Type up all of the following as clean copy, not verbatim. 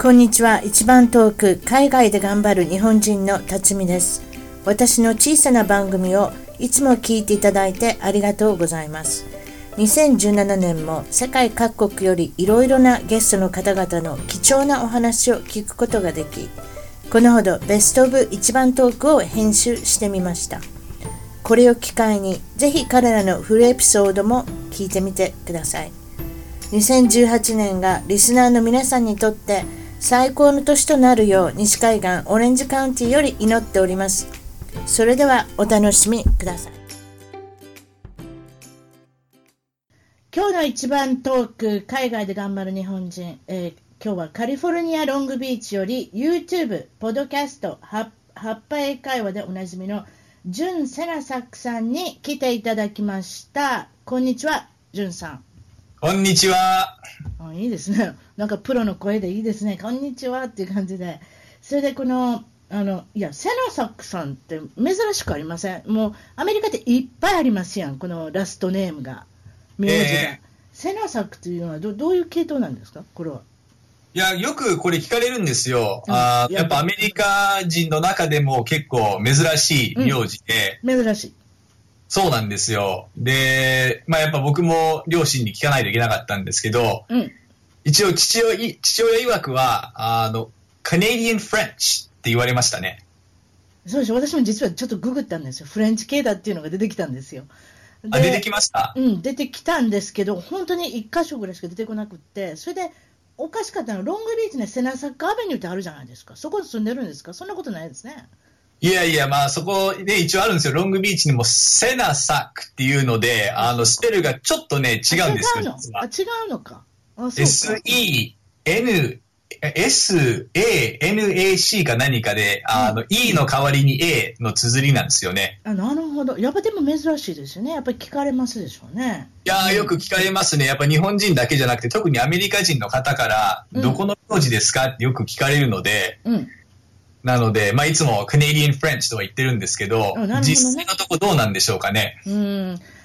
こんにちは。一番遠く海外で頑張る日本人の辰巳です。私の小さな番組をいつも聞いていただいてありがとうございます。2017年も世界各国よりいろいろなゲストの方々の貴重なお話を聞くことができ、このほどベストオブ一番トークを編集してみました。これを機会にぜひ彼らのフルエピソードも聞いてみてください。2018年がリスナーの皆さんにとって最高の年となるよう西海岸オレンジカウンティより祈っております。それではお楽しみください。今日の一番トーク海外で頑張る日本人、今日はカリフォルニアロングビーチより YouTube、ポッドキャスト、葉っぱ英会話でおなじみのジュン・セラサックさんに来ていただきました。こんにちは、ジュンさん。こんにちは。あ、いいですね。なんかプロの声でいいですね。こんにちはっていう感じで。それでこの、いや、セラサックさんって珍しくありません？もうアメリカっていっぱいありますやん、このラストネームが、名字が。セラサックというのはどういう系統なんですか、これは。いや、よくこれ聞かれるんですよ。やっぱアメリカ人の中でも結構珍しい名字で。珍しい。そうなんですよ。で、まあやっぱ僕も両親に聞かないといけなかったんですけど、一応父親曰くは、カナディアンフレンチって言われましたね。そうです。私も実はちょっとググったんですよ。フレンチ系だっていうのが出てきたんですよ。あ、出てきました。うん、出てきたんですけど、本当に一箇所ぐらいしか出てこなくって、それでおかしかったのは、ロングビーチのセナサッカーアベニューってあるじゃないですか。そこに住んでるんですか？そんなことないですね。いやいや、まあそこね、一応あるんですよ。ロングビーチにもセナサックっていうので、スペルがちょっとね、違うんですけど。違うのか。あ、そうか。SANAC か何かで、E の代わりに A の綴りなんですよね。あ、なるほど。やっぱでも珍しいですよね。やっぱり聞かれますでしょうね。いや、よく聞かれますね。やっぱ日本人だけじゃなくて、特にアメリカ人の方から、どこの名字ですかってよく聞かれるので、なので、まあ、いつもカナディアンフレンチとは言ってるんですけど、実際のとこどうなんでしょうかね。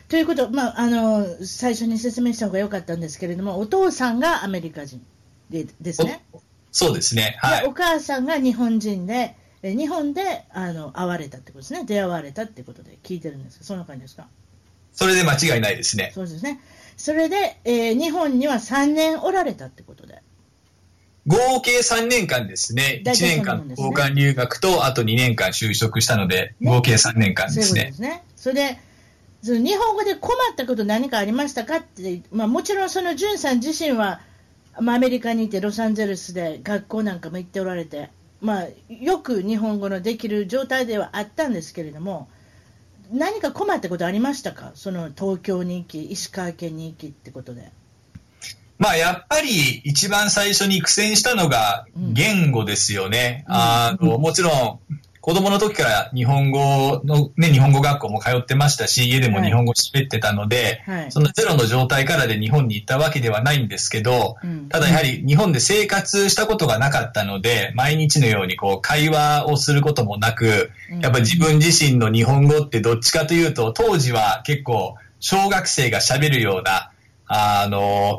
ということ、まあ、最初に説明した方が良かったんですけれども、お父さんがアメリカ人ですね。そうですね、はい。お母さんが日本人で、日本で会われたってことですね。出会われたってことで聞いてるんですけど、そんな感じですか？それで間違いないですね。そうですね。それで、日本には3年おられたってことで、合計3年間ですね。1年間交換留学と、あと2年間就職したので、合計3年間ですね。それで、日本語で困ったこと何かありましたかって、まあ、もちろんそのジュンさん自身は、まあ、アメリカにいてロサンゼルスで学校なんかも行っておられて、まあ、よく日本語のできる状態ではあったんですけれども、何か困ったことありましたか？その東京に行き、石川県に行きってことで。まあ、やっぱり一番最初に苦戦したのが言語ですよね。もちろん子供の時から日本語の、日本語学校も通ってましたし、家でも日本語喋ってたので、そのゼロの状態からで日本に行ったわけではないんですけど、ただやはり日本で生活したことがなかったので、毎日のようにこう会話をすることもなく、やっぱ自分自身の日本語ってどっちかというと、当時は結構小学生が喋るような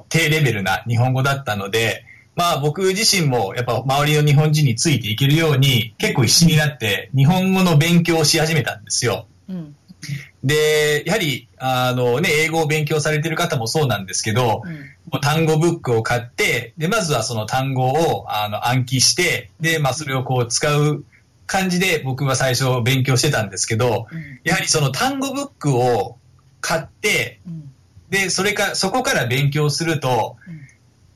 低レベルな日本語だったので、まあ僕自身もやっぱ周りの日本人についていけるように結構必死になって日本語の勉強をし始めたんですよ。で、やはり英語を勉強されてる方もそうなんですけど、単語ブックを買って、でまずはその単語を暗記して、でまあそれをこう使う感じで僕は最初勉強してたんですけど、やはりその単語ブックを買って。でそこから勉強すると、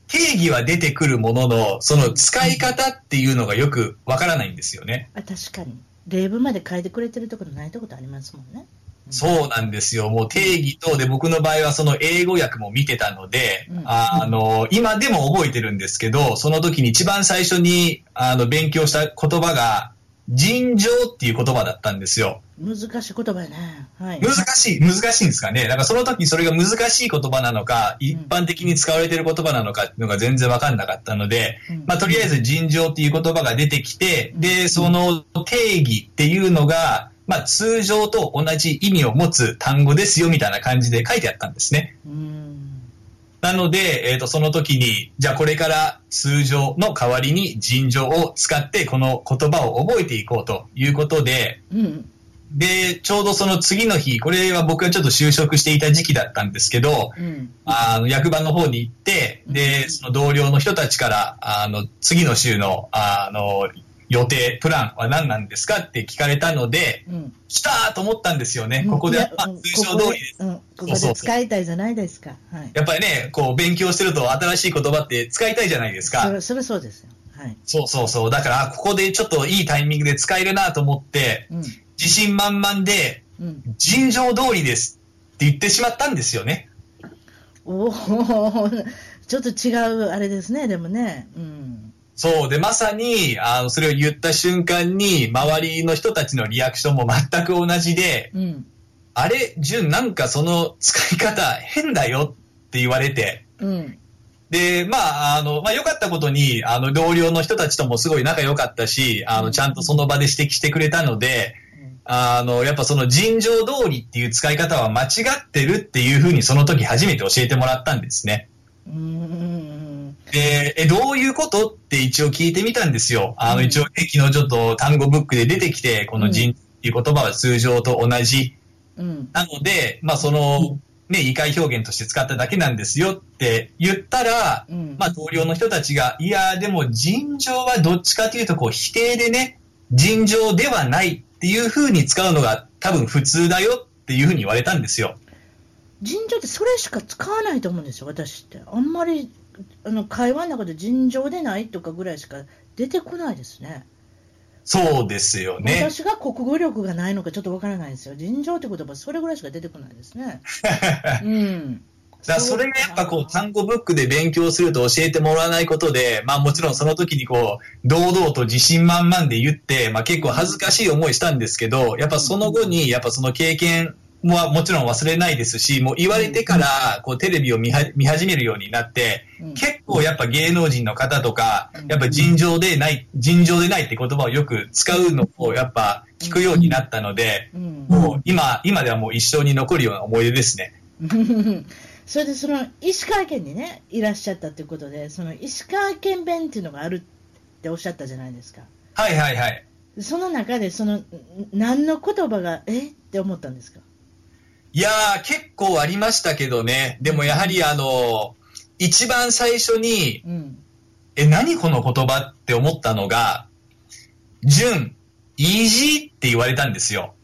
定義は出てくるものの、その使い方っていうのがよくわからないんですよね。確かに例文まで書いてくれてるところないところありますもんね。そうなんですよ。もう定義と、で僕の場合はその英語訳も見てたので、今でも覚えてるんですけど、その時に一番最初に勉強した言葉が尋常っていう言葉だったんですよ。難しい言葉ね。難しいんですかね。だからその時それが難しい言葉なのか、一般的に使われている言葉なのかっていうのが全然分かんなかったので、まあとりあえず尋常っていう言葉が出てきて、でその定義っていうのが、まあ通常と同じ意味を持つ単語ですよみたいな感じで書いてあったんですね。なので、その時にじゃあこれから通常の代わりに尋常を使ってこの言葉を覚えていこうということで、うん、でちょうどその次の日、これは僕がちょっと就職していた時期だったんですけど、うん、役場の方に行ってでその同僚の人たちから次の週の予定プランは何なんですかって聞かれたので、うん、来たと思ったんですよね、うん、ここで、通常通りです、うん、ここで使いたいじゃないですか、はい、やっぱりねこう勉強してると新しい言葉って使いたいじゃないですか。それそうですよ、はい、そうだからここでちょっといいタイミングで使えるなと思って、うん、自信満々で、うん、尋常通りですって言ってしまったんですよね。おーちょっと違うあれですね、でもね、うん、そうでまさにそれを言った瞬間に周りの人たちのリアクションも全く同じで、うん、あれ純なんかその使い方変だよって言われて、うん、で良かったことに同僚の人たちともすごい仲良かったしちゃんとその場で指摘してくれたので、うん、やっぱその尋常通りっていう使い方は間違ってるっていうふうにその時初めて教えてもらったんですね。うん、でどういうことって一応聞いてみたんですよ。一応昨日ちょっと単語ブックで出てきて、この人っていう言葉は通常と同じ、うん、なのでそのね異界表現として使っただけなんですよって言ったら、うん、同僚の人たちがいやでも尋常はどっちかというとこう否定でね、尋常ではないっていう風に使うのが多分普通だよっていう風に言われたんですよ。尋常ってそれしか使わないと思うんですよ、私って。あんまり会話の中で尋常でないとかぐらいしか出てこないですね。そうですよね。私が国語力がないのかちょっとわからないですよ。尋常って言葉それぐらいしか出てこないですね、うん、だそれがやっぱこう単語ブックで勉強すると教えてもらわないことで、もちろんその時にこう堂々と自信満々で言って、結構恥ずかしい思いしたんですけど、やっぱその後にやっぱその経験もちろん忘れないですし、もう言われてからこうテレビを見始めるようになって、結構やっぱ芸能人の方とか、やっぱ尋常でないって言葉をよく使うのをやっぱ聞くようになったので、もう今ではもう一生に残るような思い出ですね。それでその石川県にね、いらっしゃったということで、その石川県弁っていうのがあるっておっしゃったじゃないですか。はいはいはい。その中でその何の言葉がって思ったんですか？いやー結構ありましたけどね。でもやはり一番最初に、うん、何この言葉って思ったのが純イージーって言われたんですよ、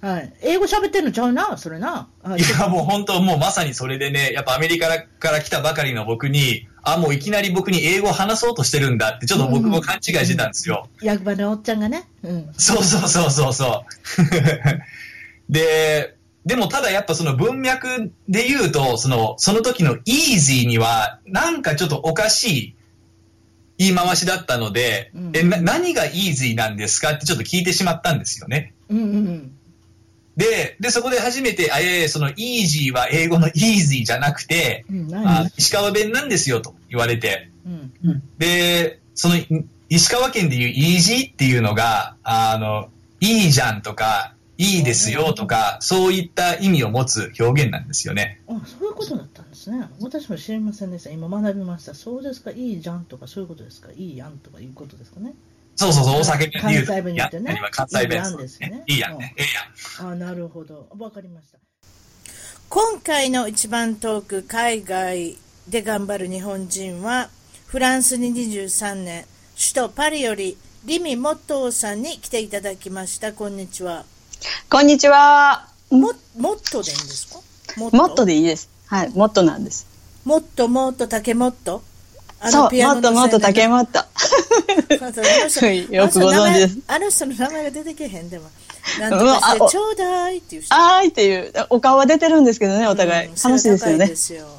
はい、英語喋ってんのちゃうなそれな、はい、いやもう本当もうまさにそれでね、やっぱアメリカから来たばかりの僕にもういきなり僕に英語を話そうとしてるんだってちょっと僕も勘違いしてたんですよ、うんうん、役場のおっちゃんがね、うん、そうでもただやっぱその文脈で言うとその時のイージーにはなんかちょっとおかしい言い回しだったので、うん、何がイージーなんですかってちょっと聞いてしまったんですよね、うんうん、でそこで初めてそのイージーは英語のイージーじゃなくて、うん、石川弁なんですよと言われて、うんうん、でその石川県でいうイージーっていうのがいいじゃんとかいいですよとか、そういった意味を持つ表現なんですよね。あ、そういうことだったんですね。私も知りませんでした。今学びました。そうですか、いいじゃんとかそういうことですか、いいやんとかいうことですかね。そう、お酒で言うと。関西弁に言ってね。関西弁ですね。いいやんね。あ、なるほど。わかりました。今回の一番トーク、海外で頑張る日本人は、フランスに23年、首都パリより、リミ・モットーさんに来ていただきました。こんにちは。こんにちは。モットでいいんですか？モットでいいです。はい、モットなんです。モット竹モット。そう、ピアノのモット竹モット。よくご存知です。あの人の名前が出てけへんでも。なんとかしてちょうだいっていう人。あーいっていうお顔は出てるんですけどね、お互い。楽しいですよね。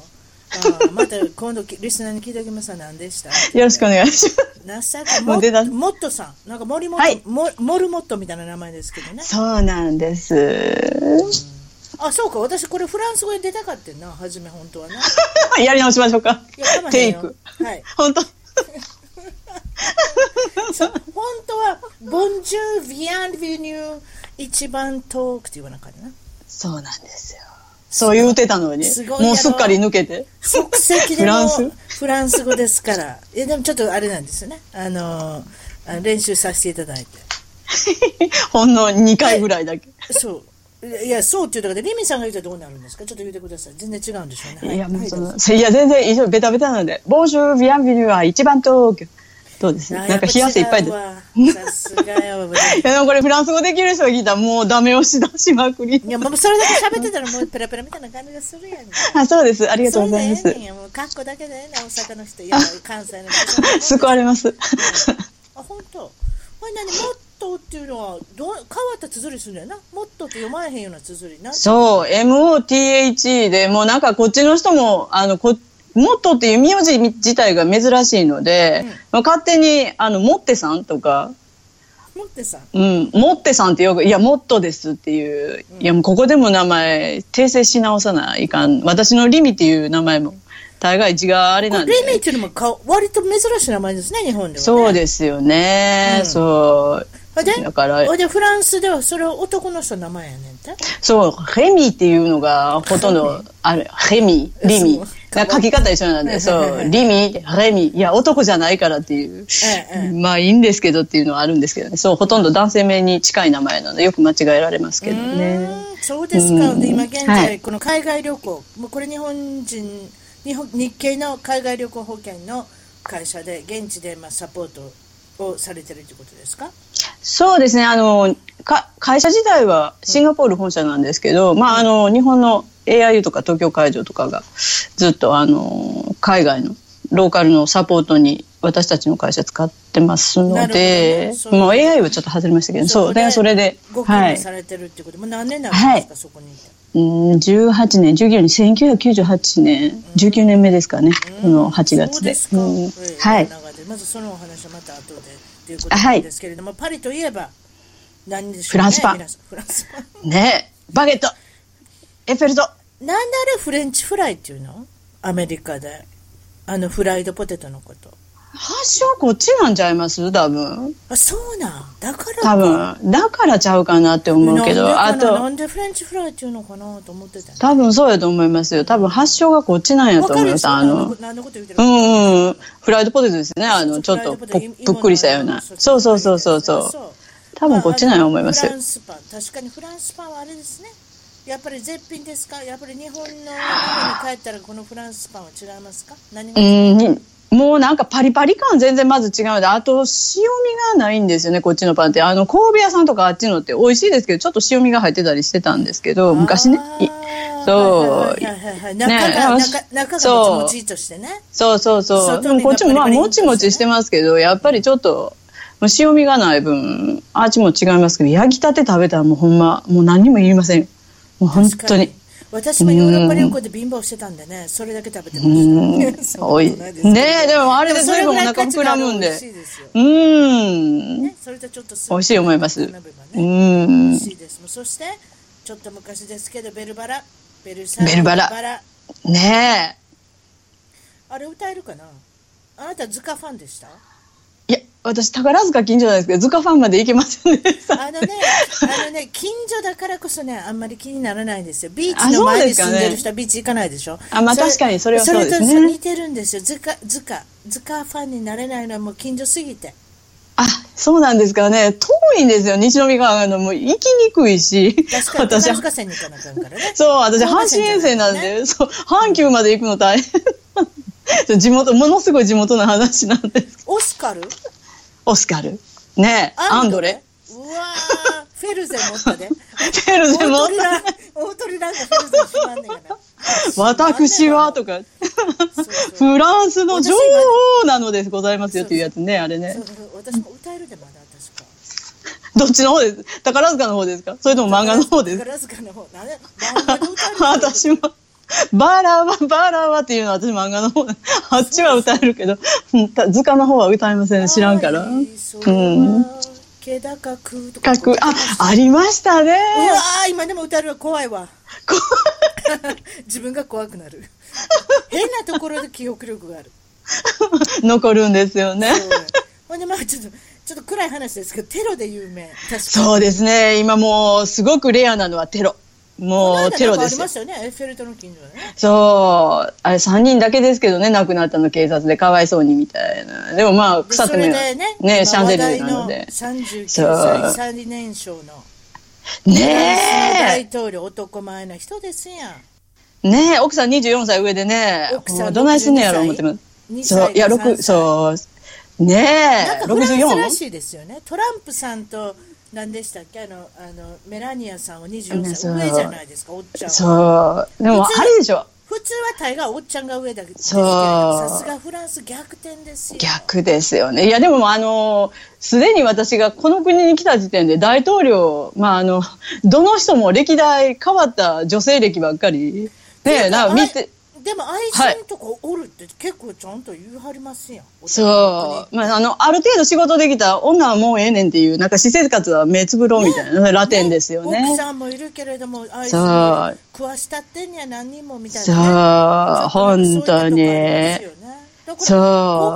また今度リスナーに聞いておきますが、何でしたよろしくお願いします。モットさん、なんかモリモット、はい、モルモットみたいな名前ですけどね。そうなんです、うん、あ、そうか、私これフランス語で出たかってんな、初め本当はなやり直しましょうか。テイク、はい、本当本当はボンジュールビアンビニュー一番トークって言わなかったな。そうなんですよ。そう言うてたのにもうすっかり抜けて即席でもフランス語ですからいやでもちょっとあれなんですよね練習させていただいてほんの2回ぐらいだけそういやそうっていうとこでリミさんが言ったらどうなるんですかちょっと言ってください全然違うんでしょうねいやもうその、はい、いや全然一緒ベタベタなのでボージュービアンビニューは一番東京そうですね。なんか冷や汗いっぱいです。さすがよ。でもこれフランス語できる人が聞いたらもうダメ押し出しまくり。いやもうそれだけ喋ってたらもうペラペラみたいな感じがするやん。あ、そうです。ありがとうございます。そうね。もうカッコだけでね、大阪の人、いや関西の人。救われます。あ、本当。これ何モットーっていうのはどう変わった綴りするんだよな。モットーって読まれへんような綴り。そう MOTHE でもうなんかこっちの人もモットーっていう名字自体が珍しいので、うん、勝手にモッテさんとかモッテさん、うん、モッテさんってよくいやモットですっていう、うん、いやもうここでも名前訂正し直さないかん私のリミっていう名前も大概違うあれなんでリミっていうのも割と珍しい名前ですね日本では、ね、そうですよね、うん、そうだからでフランスではそれは男の人の名前やねんってそうレミっていうのがほとんどあるレミリミ書き方一緒なんでそうリミレミいや男じゃないからっていう、まあいいんですけどっていうのはあるんですけどねそうほとんど男性名に近い名前なのでよく間違えられますけどねそうですかで今現在この海外旅行、はい、もうこれ日系の海外旅行保険の会社で現地でまあサポートをされてるってことですかそうですね会社自体はシンガポール本社なんですけど、うんまあ、日本の AIU とか東京海上とかがずっと海外のローカルのサポートに私たちの会社使ってますので、ね、もう AIU はちょっと外れましたけど、ね、それでご勤務されてるってこと、はい、もう何年なんですか、はい、そこに18年19年1998年、うん、19年目ですかね、うん、この8月でまずそのお話はまた後でということなんですけれども、はい、パリといえば何でしょうねフランスパンねえバゲットエッフェル塔なんであれフレンチフライっていうのアメリカでフライドポテトのこと発祥こっちなんちゃいます多分あそうなんだから多分だからちゃうかなって思うけどあとなんでフレンチフライっていうのかなと思ってた、ね、多分そうやと思いますよ多分発祥がこっちなんやと思います何のこと言ってるうんうんフライドポテトですねちょっとぷっくりしたようなそうそうそうそうそう多分こっちなんや思いますフランスパン確かにフランスパンはあれですねやっぱり絶品ですかやっぱり日本のに帰ったらこのフランスパンは違いますか何がうんもうなんかパリパリ感全然まず違うのであと塩味がないんですよねこっちのパンって神戸屋さんとかあっちのって美味しいですけどちょっと塩味が入ってたりしてたんですけど昔ねそう中がもちもちとしてねそうそうそうでもこっちもまあもちもちしてますけどやっぱりちょっと塩味がない分あっちも違いますけど焼きたて食べたらもうほんまもう何にも言いませんもう本当に私もヨーロッパ旅行で貧乏してたんでね、それだけ食べてました。多いねえでもあれで随分お腹膨らむんで、ね、それとちょっと美味しい思います。美味しいです。そしてちょっと昔ですけどベルバラねえ。あれ歌えるかな。あなたズカファンでした？いや私宝塚近所なんですけど塚ファンまで行けませんねあのね近所だからこそねあんまり気にならないんですよビーチの前に住んでる人はビーチ行かないでしょあ、まあ、確かにそれはそうですねそれと似てるんですよ塚ファンになれないのはもう近所すぎてあそうなんですかね遠いんですよ西宮がもう行きにくいし確かに宝塚線に行かなきゃいけないからねそう私阪神沿線なんで、ね、そう阪急まで行くの大変ものすごい地元の話なんですオスカルねえアンドレうわフェルゼン持ったでフェルゼン持った大鳥なんかフェルゼンしまんねんがな私はとかフランスの女王なのでございますよっていうやつねあれね私も歌えるでまだ確かどっちの方です宝塚の方ですかそれとも漫画の方です宝塚の方何漫画の歌ある私もバラはっていうのは私漫画の方あっちは歌えるけど図鑑の方は歌えません知らんからうん気高くとかありましたねうわ今でも歌えるわ怖いわ自分が怖くなる変なところで記憶力がある残るんですよねほんでまあちょっと暗い話ですけどテロで有名確かそうですね今もうすごくレアなのはテロもうテロですよ。ありましたよね、エッフェル塔の近所でね。そう、あれ3人だけですけどね、亡くなったの警察で、かわいそうにみたいな。でもまあ腐ってもね、シャンゼリゼなので。39歳最年少のねえ大統領、男前な人ですやん。ねえ、奥さん24歳上でね、奥さんどないすんねやろ思ってます。そういや6そうねえ、なんかフランスらしいですよね。トランプさんと何でしたっけ、あのメラニアさんは24歳上じゃないですか、おっちゃんは。そうでもあれでしょ、普通は大概おっちゃんが上だけど、さすがフランス逆転ですよ。逆ですよね。いやでもすでに私がこの国に来た時点で大統領、まあどの人も歴代変わった女性歴ばっかりで、なんか見て。でも愛人とかおるって結構ちゃんと言うはりますやん、はい、そう、まあ、ある程度仕事できた女はもうええねんっていう、なんか私生活は目つぶろうみたいな、ね、ラテンですよね。奥さんもいるけれども愛人も食わしたってんや何人もみたいな、ね、そう本当にそう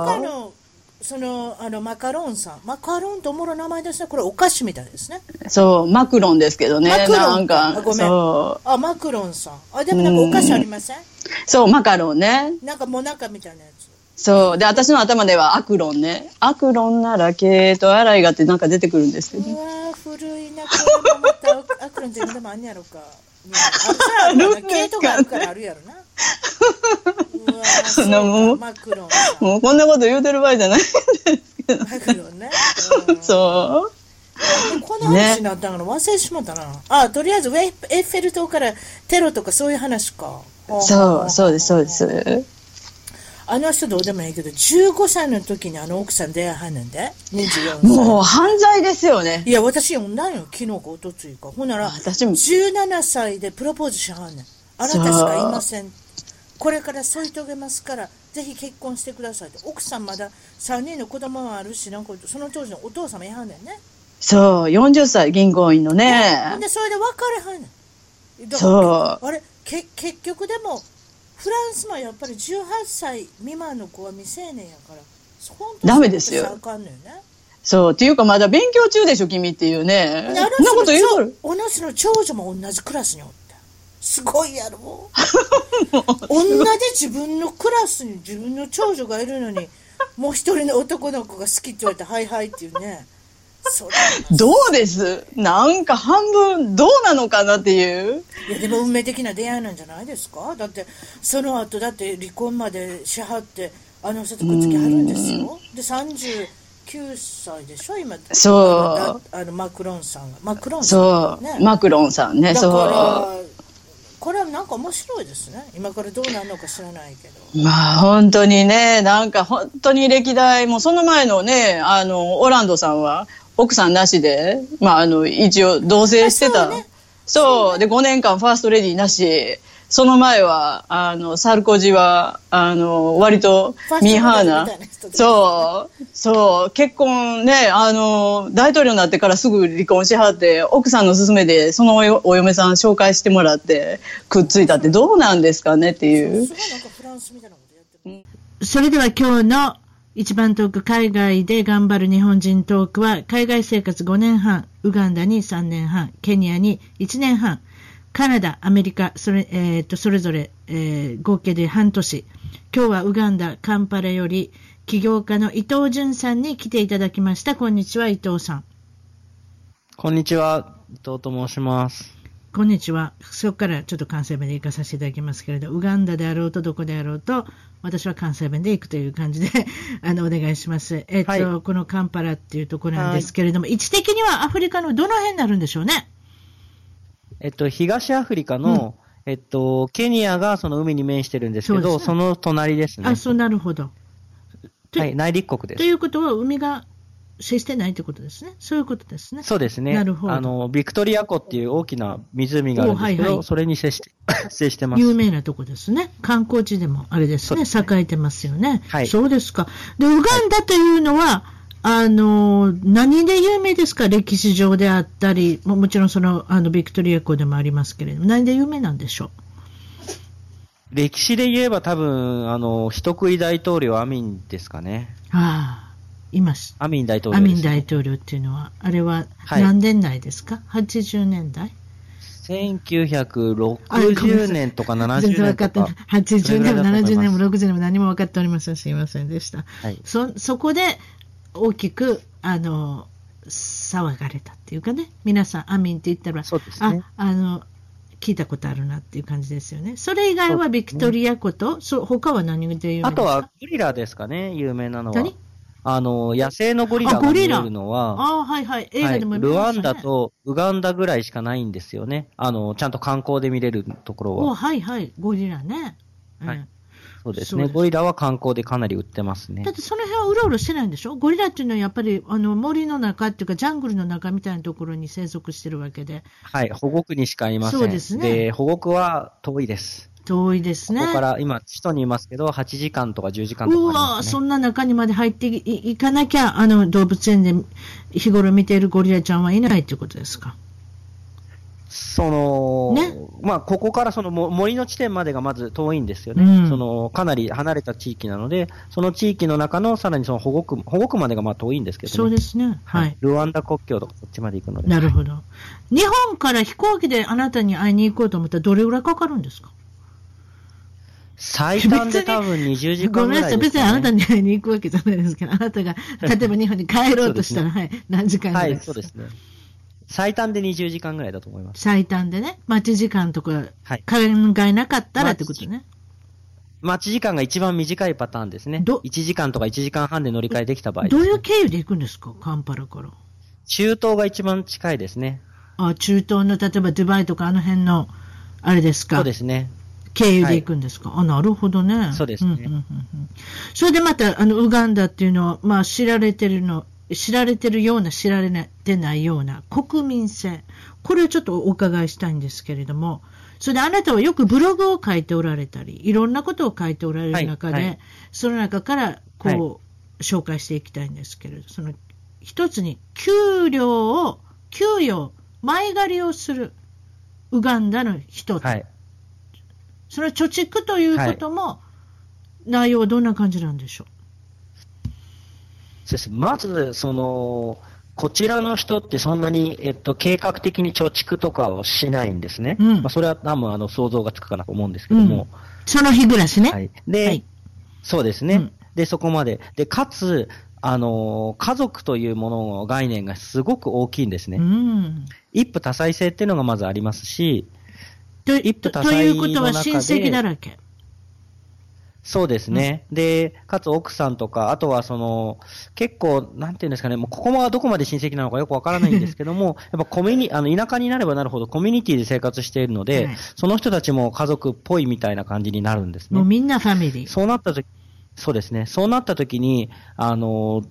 他のそのマカロンさん、マカロンとおもろ名前ですね。これお菓子みたいですね。そうマクロンですけどね。マクロンなんかごめん、あマクロンさん、あでもなんかお菓子ありません？そうマカロンね、なんかモナカみたいなやつ。そうで私の頭ではアクロンね、アクロンなら毛と洗いがってなんか出てくるんですけど、うわ古いなこれもまたアクロン全然でもあんねやろか、あるから毛とかあるからあるやろな。うわそうもうマクロンさん、もうこんなこと言うてる場合じゃないんですけど、ね、マクロンね、そうこの話になったから忘れてしまったな、ね、あとりあえずエッフェル塔からテロとかそういう話か。そうそうですそうです。あの人どうでもいいけど15歳の時にあの奥さん出会いはんねんで、24歳もう犯罪ですよね。いや私読んだんよ昨日かおとついか、ほんなら私も17歳でプロポーズしはんねん。あなたしかいません、これから添い遂げますからぜひ結婚してくださいって。奥さんまだ3人の子供もあるし、なんかその当時のお父さんもいはんねんね。そう40歳銀行員のね。でそれで別れはんねん。そうあれ結局でもフランスもやっぱり18歳未満の子は未成年やからダメですよ。そうっていうかまだ勉強中でしょ君っていうね。なこと言うの。お主の長女も同じクラスにおった。すごいやろ。もう同じ自分のクラスに自分の長女がいるのにもう一人の男の子が好きって言われてはいはいっていうね。そうどうですなんか半分どうなのかなっていう。いやでも運命的な出会いなんじゃないですか。だってその後だって離婚までしはってあの人とくっつきはるんですよ。で39歳でしょ今。そうあのマクロンさんがマクロンさん、ね、そうマクロンさんね。だからこれはなんか面白いですね。今からどうなるのか知らないけど、まあ本当にね、なんか本当に歴代もうその前のねオランドさんは奥さんなしで、まあ、一応同棲してた。そう、ね、そうで5年間ファーストレディーなし。その前はサルコジは割とミーハーな、そうそう結婚ね大統領になってからすぐ離婚しはって奥さんの勧めでそのお嫁さん紹介してもらってくっついたってどうなんですかねっていう。それでは今日の一番トーク、海外で頑張る日本人トークは、海外生活5年半、ウガンダに3年半、ケニアに1年半、カナダ、アメリカ、それぞれ、合計で半年。今日はウガンダ、カンパラより、起業家の伊藤潤さんに来ていただきました。こんにちは、伊藤さん。こんにちは、伊藤と申します。こんにちは。そこからちょっと関西弁で行かさせていただきますけれど、ウガンダであろうとどこであろうと、私は関西弁で行くという感じでお願いします。はい、このカンパラっていうところなんですけれども、位置的にはアフリカのどの辺になるんでしょうね。東アフリカの、ケニアがその海に面してるんですけど、その隣ですね。あ、そうなるほど。はい、内陸国です。ということは海が接してないということですね。そういうことですね。そうですね。なるほど。ビクトリア湖っていう大きな湖があるんですけど、はいはい、それに接してます。有名なとこですね。観光地でもあれですね。栄えてますよね。はい。そうですか。で、ウガンダというのは、はい何で有名ですか？歴史上であったり、もちろんその、ビクトリア湖でもありますけれども、何で有名なんでしょう？歴史で言えば多分、人食い大統領アミンですかね。ああ、います。アミン大統領です。アミン大統領っていうのは、あれは何年代ですか？ 80 年代？ 1960年とか70年とか。80年も70年も60年も何も分かっておりません。すいませんでした。はい、そこで大きく、騒がれたっていうかね、皆さんアミンって言ったら、そうですね、聞いたことあるなっていう感じですよね。それ以外はビクトリア湖と、他は何で有名ですか？あとはゴリラですかね、有名なのは。何？野生のゴリラが見えるのは、映画でも見ましたね。ルワンダとウガンダぐらいしかないんですよね。ちゃんと観光で見れるところは。ゴリラね。はい。そうですね。ゴリラは観光でかなり売ってますね。だってその辺はうろうろしてないんでしょ？ゴリラっていうのはやっぱり森の中っていうかジャングルの中みたいなところに生息してるわけで。はい。保護区にしかいません。そうですね。で、保護区は遠いです。遠いですね。ここから今首都にいますけど8時間とか10時間とかありますね。うわ、そんな中にまで入って いかなきゃ動物園で日頃見ているゴリラちゃんはいないということですか？ここからその森の地点までがまず遠いんですよね、かなり離れた地域なので、その地域の中のさらにその保護区までがまあ遠いんですけど、ね、そうですね、はい、ルワンダ国境とかそっちまで行くので。なるほど、はい、日本から飛行機であなたに会いに行こうと思ったらどれぐらいかかるんですか？最短で多分20時間ぐらいです、ね。ごめんなさい、別にあなたに会いに行くわけじゃないですけど、あなたが例えば日本に帰ろうとしたら、はい、何時間ぐらいですか？はい、そうですね。最短で20時間ぐらいだと思います。最短でね、待ち時間とか考えなかったらってことね。待ち時間が一番短いパターンですね。1時間とか1時間半で乗り換えできた場合ですね。どういう経由で行くんですか？カンパラから。中東が一番近いですね。あ、中東の例えばドバイとかあの辺のあれですか？そうですね。経由で行くんですか？はい、なるほどね。そうですね。それでまたウガンダっていうのはまあ知られてるような知られてないような国民性、これをちょっとお伺いしたいんですけれども、それであなたはよくブログを書いておられたり、いろんなことを書いておられる中で、その中から紹介していきたいんですけれど、その一つに給与前借りをするウガンダの人、その貯蓄ということも、内容はどんな感じなんでしょう？まずこちらの人ってそんなに、計画的に貯蓄とかをしないんですね、それは多分想像がつくかなと思うんですけども、その日暮らしね、そうですね、でそこまでで、かつ家族というものの概念がすごく大きいんですね、一夫多妻制っていうのがまずありますし、一夫多妻の中でということは親戚だらけ。そうですね。で、かつ奥さんとか、あとは結構、なんていうんですかね、もうここはどこまで親戚なのかよくわからないんですけども、やっぱ田舎になればなるほどコミュニティで生活しているので、その人たちも家族っぽいみたいな感じになるんですね。もうみんなファミリー。そうですね。そうなった時に、そ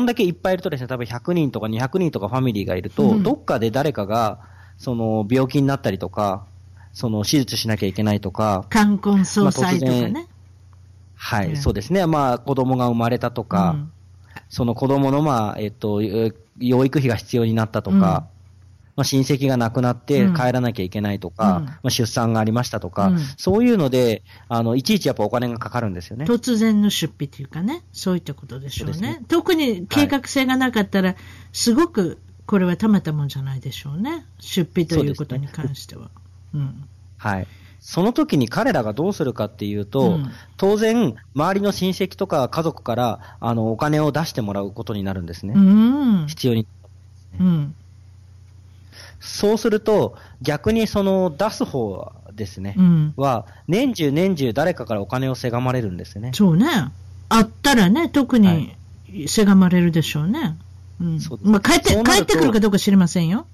んだけいっぱいいるとですね、多分100人とか200人とかファミリーがいると、どっかで誰かが、病気になったりとか、手術しなきゃいけないとか。冠婚葬祭とかね。はい、そうですね。子供が生まれたとか、その子供の、養育費が必要になったとか、親戚が亡くなって帰らなきゃいけないとか、出産がありましたとか、そういうので、いちいちやっぱお金がかかるんですよね。突然の出費というかね、そういったことでしょうね。特に計画性がなかったら、すごくこれはたまったもんじゃないでしょうね。出費ということに関しては。その時に彼らがどうするかっていうと、当然周りの親戚とか家族からお金を出してもらうことになるんですね。必要に、そうすると逆に出す方ですね、は年中誰かからお金をせがまれるんですね。そうね。あったらね、特にせがまれるでしょうね。帰ってくるかどうか知りませんよ。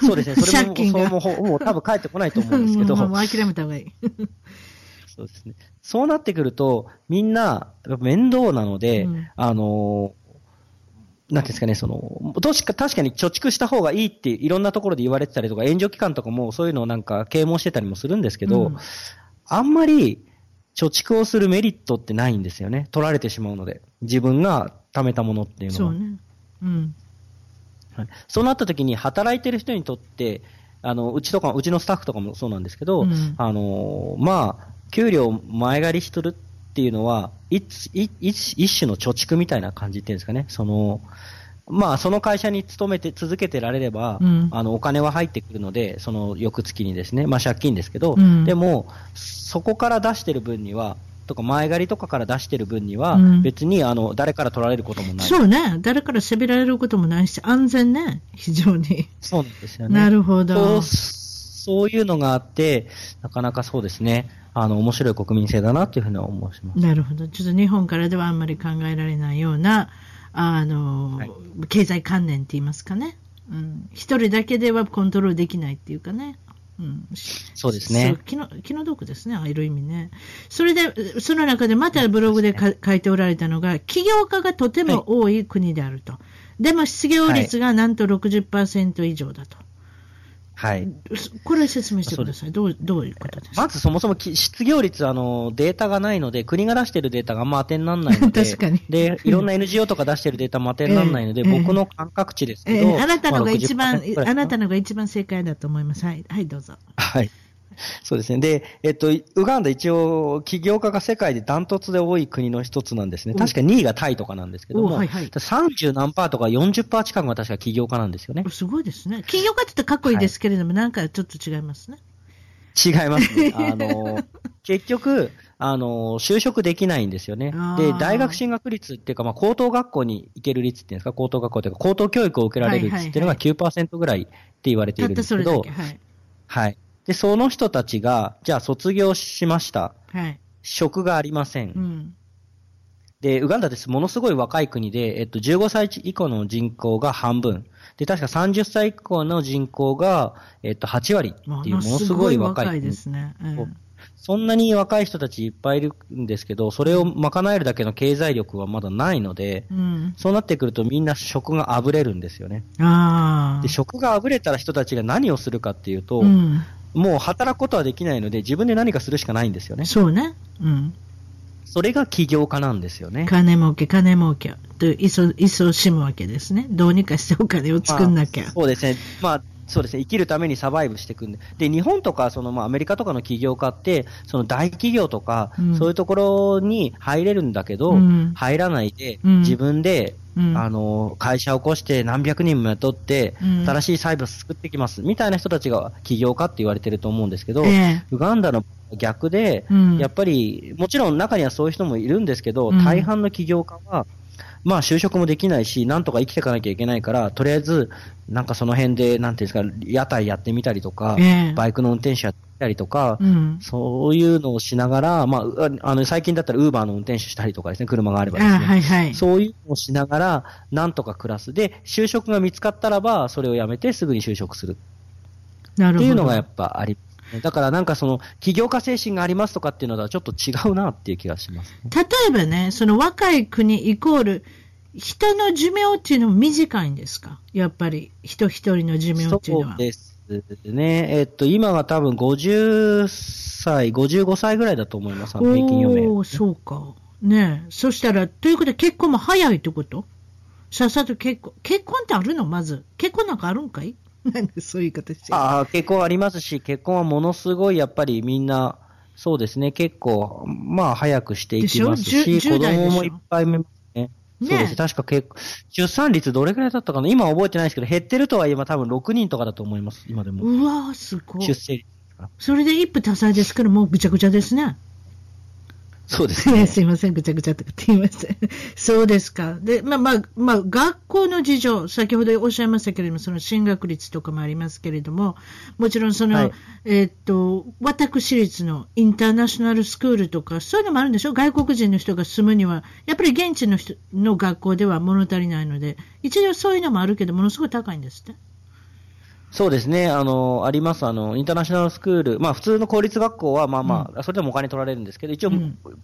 そうですね。それももう多分帰ってこないと思うんですけど。もう諦めた方がいい。そうですね。そうなってくるとみんな面倒なので、なんですかね、確かに貯蓄した方がいいっていろんなところで言われてたりとか、援助機関とかもそういうのをなんか啓蒙してたりもするんですけど、あんまり貯蓄をするメリットってないんですよね。取られてしまうので、自分が貯めたものっていうのは。そうね。そうなった時に働いてる人にとってうちのスタッフとかもそうなんですけど、給料を前借りしとるっていうのは一種の貯蓄みたいな感じっていうんですかね。まあ、その会社に勤めて続けてられれば、うん、お金は入ってくるので、その翌月にですね、まあ、借金ですけど、うん、でもそこから出してる分にはとか前借りとかから出してる分には、うん、別に誰から取られることもない。そうね、誰からせびられることもないし安全ね、非常に。そうなんですよね。なるほど。そういうのがあって、なかなかそうですね、面白い国民性だなというふうに思います。なるほど。ちょっと日本からではあんまり考えられないような、はい、経済観念って言いますかね。うん。一人だけではコントロールできないっていうかね。うん。そうですね。気の毒ですね、ある意味ね。それで、その中でまたブログで書いておられたのが、起業家がとても多い国であると。はい、でも失業率がなんと 60% 以上だと。はいはい、これ説明してください。どういうことですか。まずそもそも失業率データがないので、国が出しているデータがあんま当てにならないので確かにで、いろんな NGO とか出しているデータも当てにならないので、僕の感覚値ですけど、あなたのが一番正解だと思います。はい、はい、どうぞ。はい。そうですね。で、ウガンダ一応起業家が世界でダントツで多い国の一つなんですね。確か2位がタイとかなんですけども、はいはい、30何パーとか 40% 近くが確か起業家なんですよね。すごいですね。起業家って言ったらかっこいいですけれども、はい、なんかちょっと違いますね。違いますね。結局、就職できないんですよね。で、大学進学率っていうか、まあ、高等学校に行ける率っていうんですか、高等学校というか、高等教育を受けられる率っていうのが 9% ぐらいって言われているんですけど、はいはいはいで、その人たちが、じゃあ卒業しました。はい。職がありません。うん。で、ウガンダです。ものすごい若い国で、15歳以降の人口が半分。で、確か30歳以降の人口が、8割っていう、ものすごい若い国。ものすごい若いですね。うん。そんなに若い人たちいっぱいいるんですけど、それを賄えるだけの経済力はまだないので、うん、そうなってくるとみんな職があぶれるんですよね。ああ。で、職があぶれたら人たちが何をするかっていうと、うんもう働くことはできないので自分で何かするしかないんですよね。そうね。うん。それが起業家なんですよね。金儲けと勤しむわけですね。どうにかしてお金を作んなきゃ。まあ、そうですね。まあそうですね。生きるためにサバイブしていくんで。で、日本とかそのまあアメリカとかの起業家ってその大企業とか、うん、そういうところに入れるんだけど、うん、入らないで、うん、自分で。うん、会社を起こして何百人も雇って、うん、新しいサイバーを作ってきますみたいな人たちが起業家って言われてると思うんですけど、ウガンダの逆で、うん、やっぱりもちろん中にはそういう人もいるんですけど、うん、大半の起業家はまあ就職もできないし、なんとか生きていかなきゃいけないから、とりあえず、なんかその辺で、なんていうんですか、屋台やってみたりとか、バイクの運転手やってみたりとか、うん、そういうのをしながら、まあ、最近だったらウーバーの運転手したりとかですね、車があればですね。はいはい、そういうのをしながら、なんとか暮らす。で、就職が見つかったらば、それをやめてすぐに就職する。なるほど。っていうのがやっぱあります。だからなんかその起業家精神がありますとかっていうのはちょっと違うなっていう気がします、ね。例えばね、その若い国イコール人の寿命っていうのも短いんですか？やっぱり人一人の寿命っていうのは。そうですね。今が多分50歳、55歳ぐらいだと思います。平均余命。そうか。ねえ。そしたら、ということは結婚も早いってこと？さっさと結婚。結婚ってあるの？まず。結婚なんかあるんかい？そういう形で結婚ありますし、結婚はものすごいやっぱりみんな、そうですね、結構、まあ早くしていきますし、子供もいっぱい見ますね。そうです。確か結構、出産率どれくらいだったかな、今覚えてないですけど、減ってるとは今多分6人とかだと思います、今でも。うわー、すごい。出生率。それで一夫多妻ですから、もうぐちゃぐちゃですね。そうですね。すいません、ぐちゃぐちゃとかって言いました。そうですか。で、まあ、学校の事情、先ほどおっしゃいましたけれども、その進学率とかもありますけれども、もちろんその、はい、私立のインターナショナルスクールとか、そういうのもあるんでしょ？外国人の人が住むには、やっぱり現地の人の学校では物足りないので、一応そういうのもあるけど、ものすごい高いんですって。そうですね。あります。インターナショナルスクール。まあ、普通の公立学校は、まあ、それでもお金取られるんですけど、一応、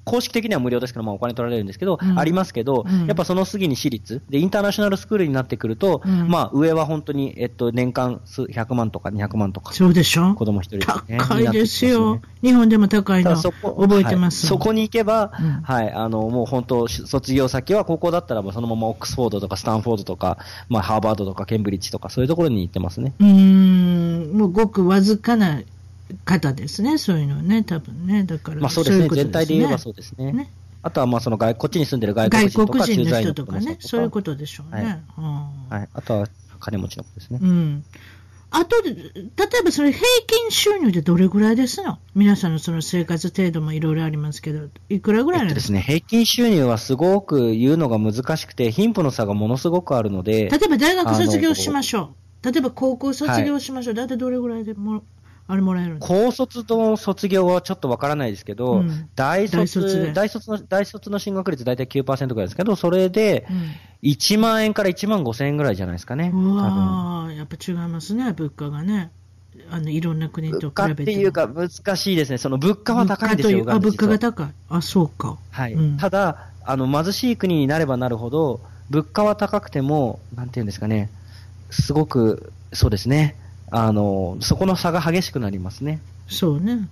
公式的には無料ですから、まあ、お金取られるんですけど、ありますけど、やっぱその次に私立。で、インターナショナルスクールになってくると、まあ、上は本当に、年間100万とか200万とか。そうでしょ？子供一人で、ね。高いですよ。ね、日本でも高いの。覚えてます、はい。そこに行けば、はい、もう本当、卒業先は高校だったらば、そのままオックスフォードとかスタンフォードとか、まあ、ハーバードとかケンブリッジとか、そういうところに行ってますね。もうごくわずかな方ですね、そういうのね、多分ね、だから、まあそうですね、全体で言えばそうですね。ねあとはまあそのこっちに住んでる外国人とか駐在員とかね、そういうことでしょうね。はいはい、あとは金持ちのことですね。うん。あと、例えばそれ平均収入でどれぐらいですの？皆さんのその生活程度もいろいろありますけど、いくらぐらいなんですか？ですね、平均収入はすごく言うのが難しくて、貧富の差がものすごくあるので。例えば大学卒業しましょう。例えば高校卒業しましょう。はい、だいたいどれぐらいでもあれもらえるんですか？高卒の卒業はちょっとわからないですけど、うん、大卒の進学率大体 9% ぐらいですけど、それで、うん1万円から1万5千円ぐらいじゃないですかね。うわー、やっぱ違いますね、物価がね。いろんな国と比べて。物価っていうか難しいですね。その物価は高いですよ。物価が高い。あ、そうか。はい。うん、ただ貧しい国になればなるほど物価は高くてもなんていうんですかね。すごくそうですね。そこの差が激しくなりますね。そうね。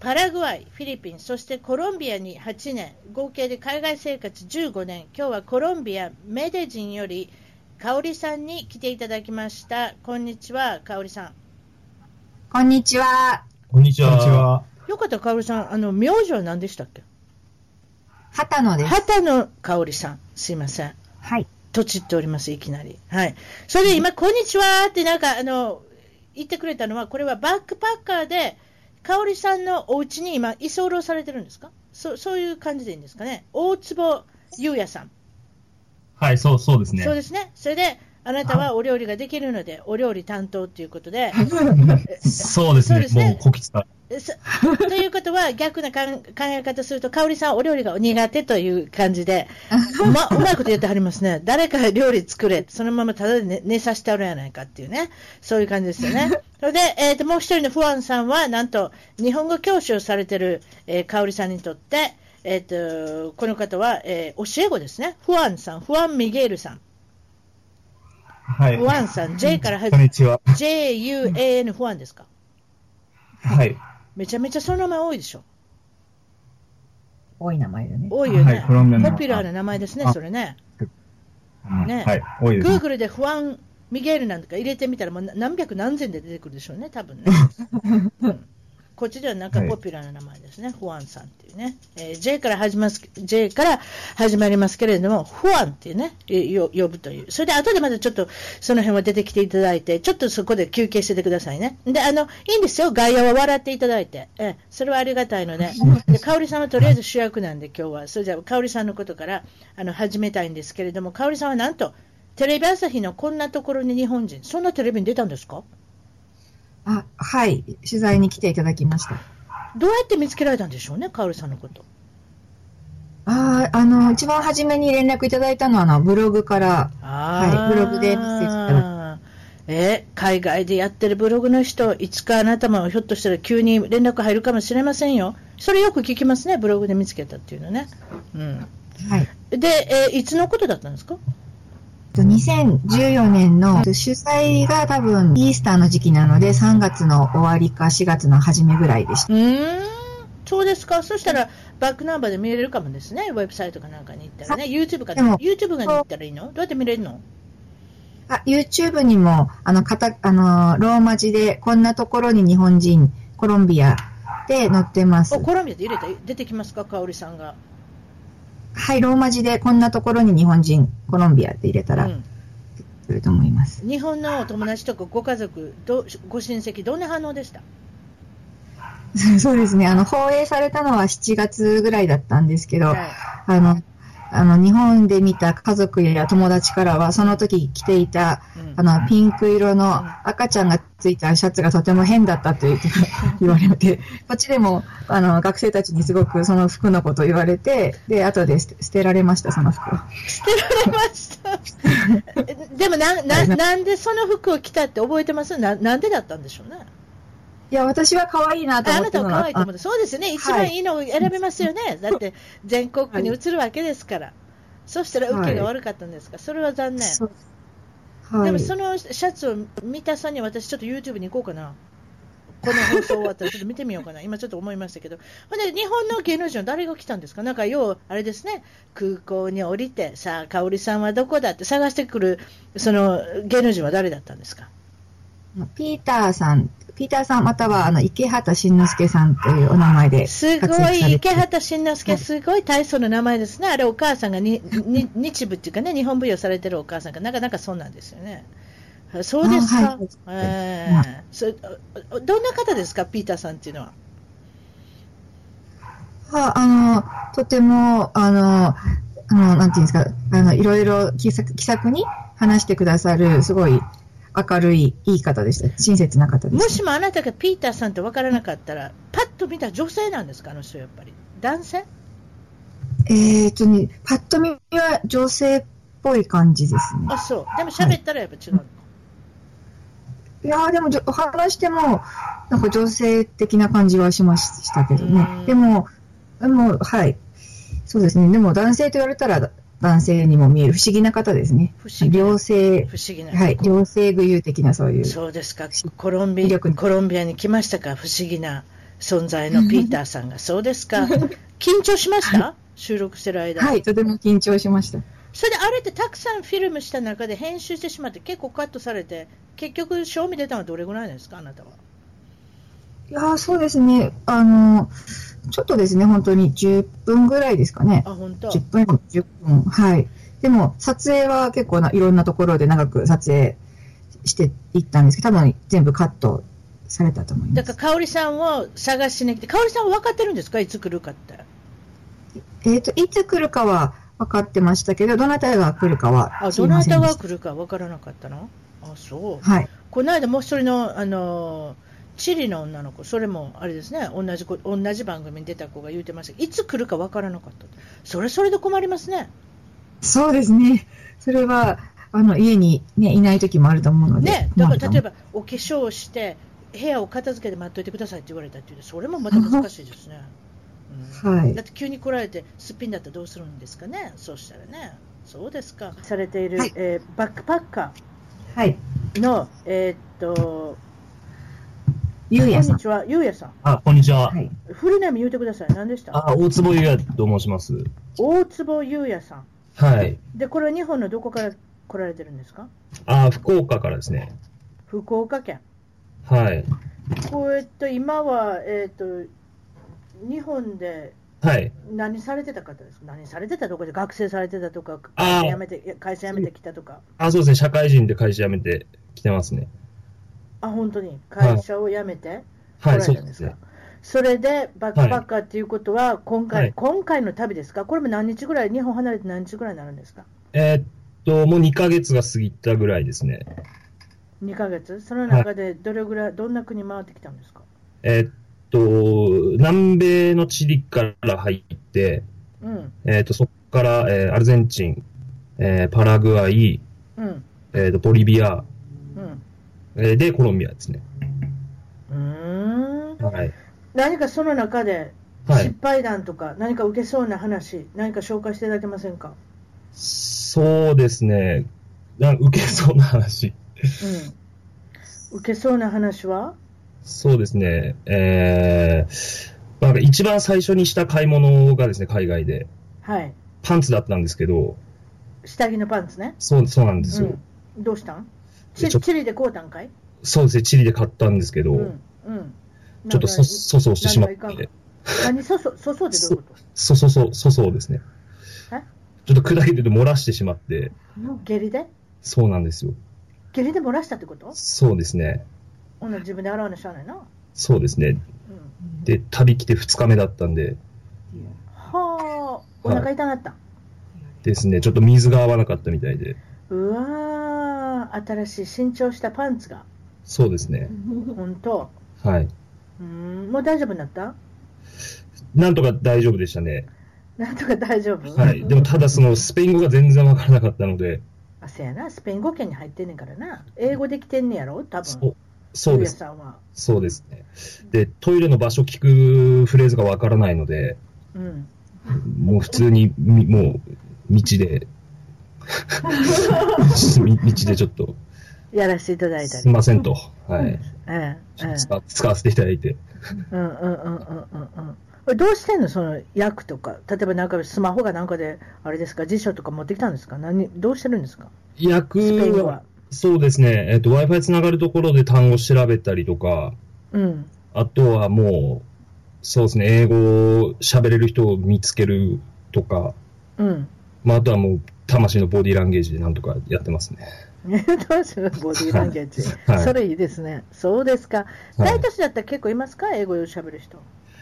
パラグアイ、フィリピン、そしてコロンビアに8年、合計で海外生活15年、今日はコロンビア、メデジンより香織さんに来ていただきました。こんにちは、香織さん。こんにちは。こんにちは。よかった、香織さん。名字は何でしたっけ？畑野です。畑野香織さん、すいません。はい。とちっております、いきなり。はい。それで今、こんにちはってなんか、言ってくれたのは、これはバックパッカーで、香織さんのお家に今居候されてるんですか？そういう感じでいいんですかね。大坪優也さん。はい、そうですね。そうですね。それであなたはお料理ができるのでお料理担当ということで。そうですね。もうこきつか。ということは逆な考え方すると香織さんお料理が苦手という感じで、うまいこと言ってはりますね。誰か料理作れ、そのままただで 寝させてあるやないかっていうね、そういう感じですよね。それで、もう一人のフアンさんはなんと日本語教師をされている、香織さんにとって、この方は、教え子ですね。フアンさん、フアン・ミゲールさん。はい、フアンさん、J から始めて、JUAN フアンですか？はい。めちゃめちゃその名前多いでしょ。多い名前だね。多いよね。はい、ポピュラーな名前ですね、それね。ね、はい、多いですね。Google でフアン・ミゲールなんか入れてみたらもう何百何千で出てくるでしょうね、多分ね。うん、こっちではなんかポピュラーな名前ですね、はい、フアンさんっていうね。J から始まりますけれども、フアンっていうね、呼ぶという。それで後でまたちょっとその辺は出てきていただいて、ちょっとそこで休憩しててくださいね。で、いいんですよ、外野は笑っていただいて。それはありがたいので。で、香織さんはとりあえず主役なんで今日は。それじゃあ、香織さんのことから始めたいんですけれども、香織さんはなんと、テレビ朝日のこんなところに日本人、そんなテレビに出たんですか？あ、はい。取材に来ていただきました。どうやって見つけられたんでしょうね、カオルさんのこと。一番初めに連絡いただいたのは、ブログから、はい、ブログでメッセージいただきました。海外でやってるブログの人、いつかあなたもひょっとしたら急に連絡入るかもしれませんよ。それよく聞きますね、ブログで見つけたっていうのね。うん。はい。で、いつのことだったんですか？2014年の主催が多分イースターの時期なので3月の終わりか4月の初めぐらいでした。そうですか。そしたらバックナンバーで見れるかもですね。ウェブサイトかなんかに行ったらね。 YouTube かでも YouTube に行ったらいいの？どうやって見れるの？YouTube にもローマ字でこんなところに日本人コロンビアで載ってます。コロンビアで出てきますか？香織さんが。はい、ローマ字でこんなところに日本人、コロンビアって入れたら、すると思います。日本のお友達とかご家族、ご親戚、どんな反応でした？そうですね、放映されたのは7月ぐらいだったんですけど、はい、日本で見た家族や友達からは、その時着ていた、ピンク色の赤ちゃんがついたシャツがとても変だったと言われて、こっちでも、学生たちにすごくその服のことを言われて、で、後で捨てられました、その服を。捨てられました。でもなんでその服を着たって覚えてます？なんでだったんでしょうね。いや、私は可愛いなと思って。あなたは可愛いと思って。そうですよね。一番いいのを選べますよね。はい、だって全国区に移るわけですから。はい、そしたら受けが悪かったんですか？それは残念。はい、でもそのシャツを見たさに私ちょっと YouTube に行こうかな。この放送終わったらちょっと見てみようかな。今ちょっと思いましたけど。ほんで日本の芸能人は誰が来たんですか？なんかようあれですね。空港に降りてさあ香織さんはどこだって探してくるその芸能人は誰だったんですか？ピーターさん。ピーターさんまたは池畑慎之介さんというお名前で活躍されて、すごい池畑慎之介、すごい体操の名前ですね。あれお母さんがに日舞っていうかね、日本舞踊されてるお母さんがなかなかそうなんですよね。そうですか、はい、どんな方ですかピーターさんっていうのは。とてもなんていうんですか、いろいろ気さくに話してくださる、すごい明るいいい方でした。親切な方でした。もしもあなたがピーターさんって分からなかったら、パッと見たら女性なんですか、あの人。やっぱり男性？パッと見は女性っぽい感じですね。あ、そう。でも喋ったらやっぱ違うの、はい、いやでもお話してもなんか女性的な感じはしましたけどね。でもはい、そうですね。でも男性と言われたら男性にも見える不思議な方ですね。両性、はい、両性具有的な、そういう。そうですか。コロンビアに来ましたか、不思議な存在のピーターさんが。そうですか。緊張しました収録してる間。はい、とても緊張しました。それであれってたくさんフィルムした中で編集してしまって結構カットされて、結局賞味出たのはどれぐらいなんですか、あなたは。いや、そうですね。ちょっとですね、本当に10分ぐらいですかね。あ、本当。10分。はい。でも、撮影は結構いろんなところで長く撮影していったんですけど、多分全部カットされたと思います。だから、香織さんを探しに来て、香織さんは分かってるんですか、いつ来るかって。いつ来るかは分かってましたけど、どなたが来るかは知りませんでした。あ、どなたが来るか分からなかったの？あ、そう。はい。この間、もう一人の、チリの女の子、それもあれですね、同じ番組に出た子が言うてましたけど、いつ来るかわからなかった。それで困りますね。そうですね。それは家に、ね、いない時もあると思うので、ね、だから例えばお化粧をして部屋を片付けて待っといてくださいって言われたっていう、それもまた難しいですね。うん、はい。だって急に来られてすっぴんだったらどうするんですかね。そうしたらね。そうですか。されている、はい、バックパッカーの、はい、ゆうやさん。こんにちは、ゆうやさん。あ、こんにちは。はい、フルネーム言うてください。何でした？あ、大坪ゆうやと申します。大坪ゆうやさん。はい。で、これは日本のどこから来られてるんですか？あ、福岡からですね。福岡県。はい。今は、日本で、はい。何されてた方ですか？何されてたとかで、学生されてたとか、会社辞めてきたとか。あ、そうですね。社会人で会社辞めてきてますね。あ、本当に会社を辞めて来られたんですか、はいはい、それでバックパッカーということは今回の旅ですか。これも何日ぐらい、日本離れて何日ぐらいになるんですか。もう2ヶ月が過ぎたぐらいですね。2ヶ月、その中でどんな国回ってきたんですか。南米のチリから入って、うん、そこから、アルゼンチン、パラグアイ、うん、ボリビア、でコロンビアですね。はい、何かその中で失敗談とか、はい、何か受けそうな話、何か紹介していただけませんか。そうですね。受けそうな話。うん、受けそうな話は？そうですね。一番最初にした買い物がですね、海外で、はい、パンツだったんですけど。下着のパンツね。そうなんですよ。うん、どうしたん？チリで買うたんかい。そうですね、チリで買ったんですけど、ちょっと粗相してしまって。何粗相ってどういうこと？粗相ですね。ちょっと砕けて漏らしてしまって。下痢で？そうなんですよ。下痢で漏らしたってこと？そうですね。自分で洗わなしゃあないな。そうですね。で、旅来て2日目だったんで。はあ、お腹痛なった。ですね、ちょっと水が合わなかったみたいで。うわー。新しい新調したパンツが。そうですね。本当。はい。もう大丈夫になった？なんとか大丈夫でしたね。なんとか大丈夫。はい。でもただスペイン語が全然わからなかったので。あ、せやな。スペイン語圏に入ってんねんからな。英語できてんねやろ。多分。そうです。さんは。そうですね。で、トイレの場所聞くフレーズがわからないので。うん。もう普通にもう道で。道でちょっとやらせていただいたり、すいませんと、はい、使わせていただいて、どうしてんの、その訳とか、例えばなんかスマホがなんかであれですか、辞書とか持ってきたんですか、どうしてるんですか。訳はそうですね、Wi-Fi つながるところで単語調べたりとか、うん、あとはもうそうですね、英語を喋れる人を見つけるとか、うんまあ、あとはもう魂のボディーランゲージでなんとかやってますね。魂のボディーランゲージ、はい、それいいですね。そうですか。大都市だったら結構いますか、英語を喋る人。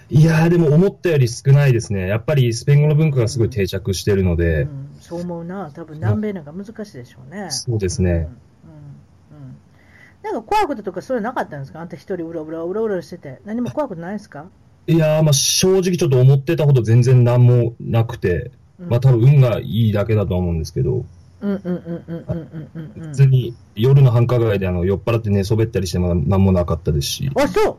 いやーでも思ったより少ないですね。やっぱりスペイン語の文化がすごい定着しているので、うんうん、そう思うな。多分南米なんか難しいでしょうね。そうですね、うんうんうん、なんか怖いこととかそういうのなかったんですか。あんた一人うろうろしてて何も怖いことないですか。いやーまあ正直ちょっと思ってたほど全然何もなくて、まあ多分運がいいだけだと思うんですけど、別に夜の繁華街で酔っ払って寝そべったりしても何もなかったですし。あ、そう。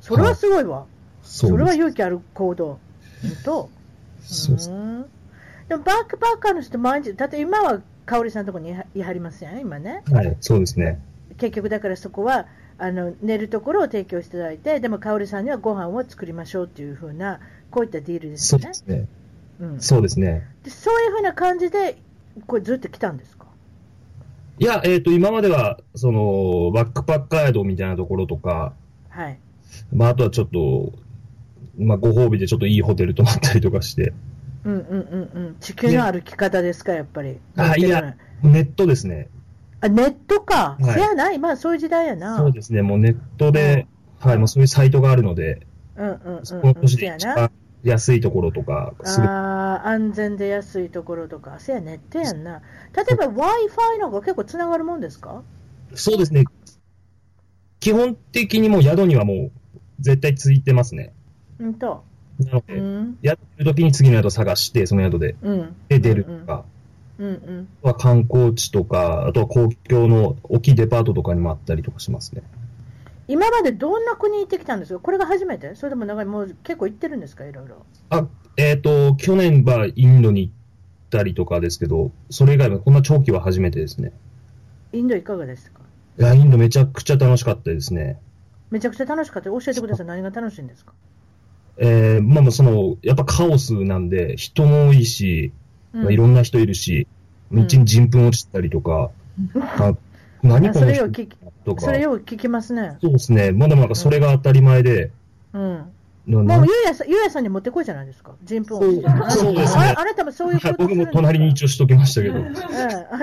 それはすごいわ。はい、それは勇気ある行動と。そうです。でもバックパッカーの人毎日、だって今は香織さんのところにいはりません今ね。はい、そうですね。結局だからそこは寝るところを提供していただいて、でも香織さんにはご飯を作りましょうというふうなこういったディールですね。そうですね。うん、そうですね。でそういうふうな感じでこれずっと来たんですか。いや、今まではそのバックパッカー宿みたいなところとか、はいまあ、あとはちょっと、まあ、ご褒美でちょっといいホテル泊まったりとかして、うんうんうんうん、地球の歩き方ですか。やっぱりあ、いやネットですね。あ、ネットか、はい、せやな今そういう時代やな。そうですね、もうネットで、うんはいまあ、そういうサイトがあるので、うんうんうんうん、その年で一番安いところとか、あ安全で安いところとか、せやネットやんな。例えば Wi-Fi の方が結構つながるもんですか。そうですね、基本的にもう宿にはもう絶対ついてますね。うんとなので、うん、やるときに次の宿探してその宿 で出るとか、うんうんうんうん、は観光地とか、あとは公共の大きいデパートとかにもあったりとかしますね。今までどんな国に行ってきたんですか。これが初めて、それでも長いもう結構行ってるんですか、いろいろ。あ、去年はインドに行ったりとかですけど、それ以外はこんな長期は初めてですね。インドいかがですか。いや、インドめちゃくちゃ楽しかったですね。めちゃくちゃ楽しかった。教えてください、何が楽しいんですか。まあそのやっぱカオスなんで人も多いし、うんまあ、いろんな人いるし、道に人糞落ちたりとか、うん、何この人とか。それよく聞きますね。そうですね。まあ、でもなんかそれが当たり前で。うん。もうゆうやさんに持ってこいじゃないですか。人糞を。そうですね。あなたもそういうことする。僕も隣に一応しときましたけど。うん。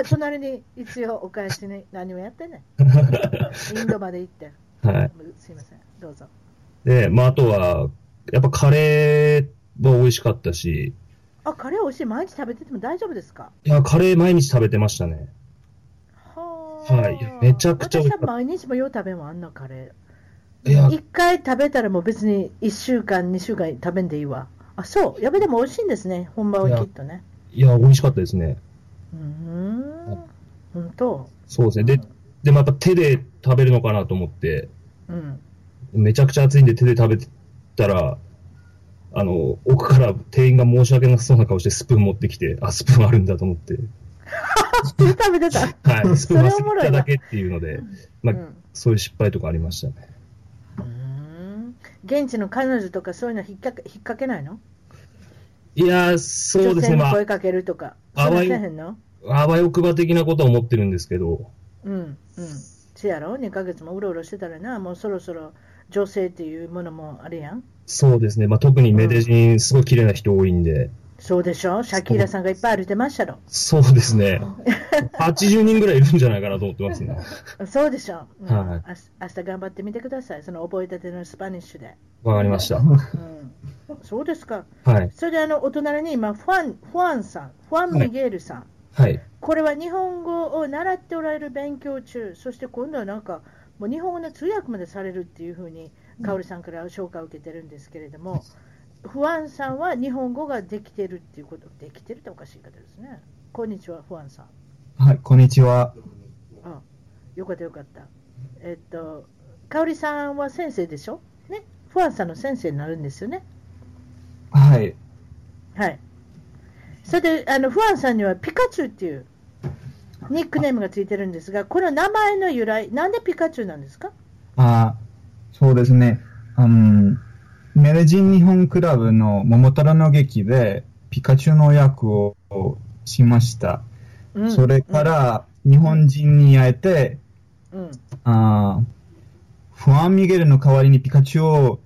隣に一応お返しに何もやってない。インドまで行って。はい。すいません。どうぞ。で、まああとはやっぱカレーは美味しかったし。あ、カレー美味しい。毎日食べてても大丈夫ですか。いや、カレー毎日食べてましたね。はい、めちゃくちゃ美味しい。私は毎日もよう食べもあんなカレー。1回食べたらもう別に1週間2週間食べんでいいわ。あ、そう。やべでも美味しいんですね。本場はきっとね。いや美味しかったですね。本当。そうですね。でもやっぱ手で食べるのかなと思って。うん。めちゃくちゃ暑いんで手で食べてたら奥から店員が申し訳なさそうな顔してスプーン持ってきて、あ、スプーンあるんだと思って。食べてた。はい。それおもろいだけっていうので、まあ、うん、そういう失敗とかありましたね。現地の彼女とかそういうの引っ掛けないの？いや、そうですね。まあ声かけるとか、あわよくば的なことを思ってるんですけど。うんうん。せやろ、2ヶ月もうろうろしてたらな、もうそろそろ女性っていうものもあれやん。そうですね。まあ特にメデジン、うん、すごい綺麗な人多いんで。そうでしょ、シャキーラさんがいっぱい歩いてましたろ。そうですね。80人ぐらいいるんじゃないかなと思ってますね。そうでしょ、うんはい、明日頑張ってみてください、その覚えたてのスパニッシュで。わかりました、うん、そうですか、はい、それでお隣に今ファンミゲールさん、はいはい、これは日本語を習っておられる勉強中、そして今度はなんかもう日本語の通訳までされるっていうふうに香織さんから紹介を受けてるんですけれども、うん、フアンさんは日本語ができてるっていうこと、できてるっておかしい方ですね。こんにちは、フアンさん。はい、こんにちは。あ、よかったよかった。香織さんは先生でしょね、フアンさんの先生になるんですよね。はいはい。それでフアンさんにはピカチュウっていうニックネームがついてるんですが、この名前の由来、なんでピカチュウなんですか？あ、そうですね。メデジン日本クラブの桃太郎の劇でピカチュウの役をしました、うん、それから日本人に会えて、うん、あ、フアン・ミゲルの代わりにピカチュウを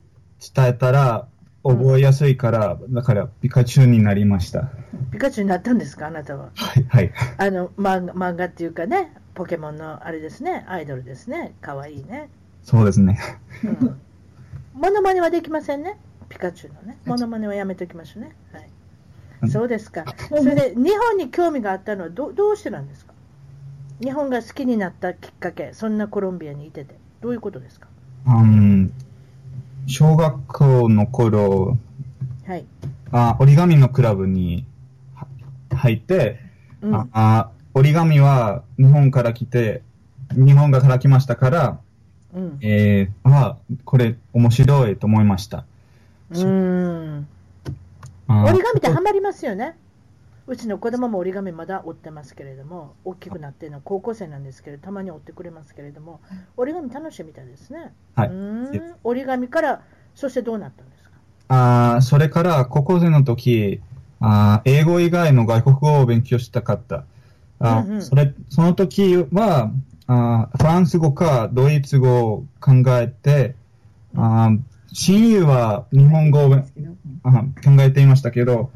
伝えたら覚えやすいから、だからピカチュウになりました。ピカチュウになったんですか、あなたは。はい、はい。漫画っていうかね、ポケモンのあれですね、アイドルですね、かわいいね。そうですね。うん、モノマネはできませんね、ピカチュウのね。モノマネはやめておきましょうね。はい。そうですか。それで日本に興味があったのは どうしてなんですか。日本が好きになったきっかけ、そんなコロンビアにいててどういうことですか。小学校の頃、はい、折り紙のクラブに入って、うん、折り紙は日本から来ましたから、うんこれ面白いと思いました。折り紙ってはまりますよね。うちの子供も折り紙まだ折ってますけれども、大きくなっての高校生なんですけど、たまに折ってくれますけれども、折り紙楽しいみたいですね。はい、折り紙からそしてどうなったんですか。それから高校生の時、英語以外の外国語を勉強したかった。その時はフランス語かドイツ語を考えて、親友は日本語を考えていましたけど、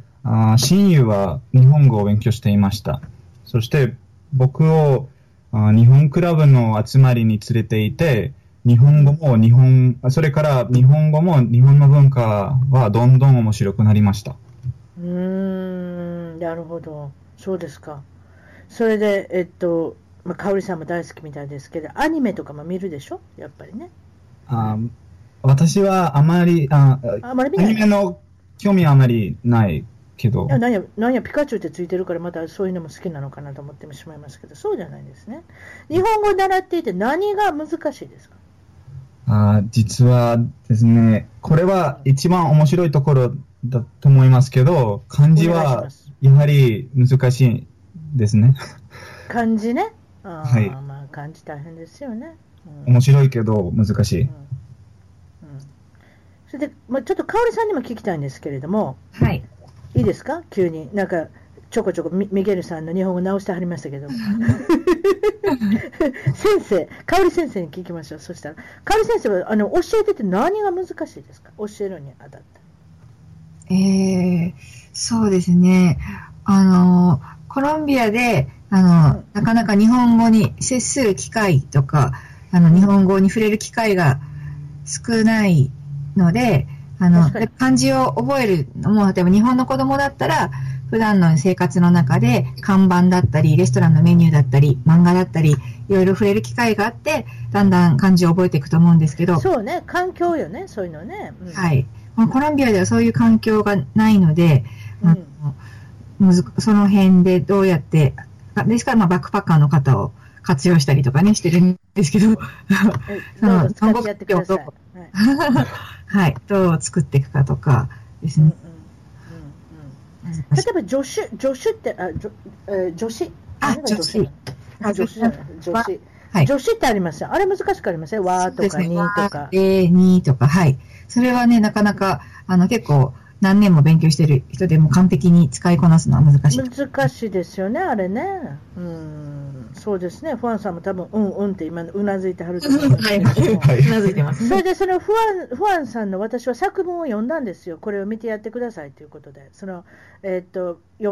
親友は日本語を勉強していました。そして僕を日本クラブの集まりに連れていて、それから日本語も日本の文化はどんどん面白くなりました。なるほど。そうですか。それで、香織さんも大好きみたいですけど、アニメとかも見るでしょ？やっぱりね。私はあまりアニメの興味はあまりないけど、なんやピカチュウってついてるからまたそういうのも好きなのかなと思ってしまいますけど、そうじゃないですね。日本語を習っていて何が難しいですか？実はですね、これは一番面白いところだと思いますけど、漢字はやはり難しいですね。漢字ね。はい。まあ漢字大変ですよね。面白いけど難しい。それでちょっと香織さんにも聞きたいんですけれども、はい、いいですか、急になんかちょこちょこミゲルさんの日本語直してはりましたけど香織先生に聞きましょう。そしたら香織先生は教えてて何が難しいですか、教えるにあたって。そうですね、コロンビアでなかなか日本語に接する機会とか日本語に触れる機会が少ないので、漢字を覚えるのも、例えば日本の子供だったら普段の生活の中で看板だったりレストランのメニューだったり漫画だったりいろいろ触れる機会があって、だんだん漢字を覚えていくと思うんですけど、そうね、環境よね、そういうのね、うん、はい、コロンビアではそういう環境がないので、その辺でどうやってですから、バックパッカーの方を活用したりとかねしてるんですけど、単語ってやってください。はい、どう作っていくかとかですね。例えば助手って助手ってありますよ。あれ難しくありません？わーとかにとか。にとか、はい。それはね、なかなか結構何年も勉強してる人でも完璧に使いこなすのは難しい。難しいですよね、あれね。そうですね。ファンさんも多分うんって今うなずいてはると思います。うなずいてます。それでそのファンさんの私は作文を読んだんですよ。これを見てやってくださいということで、読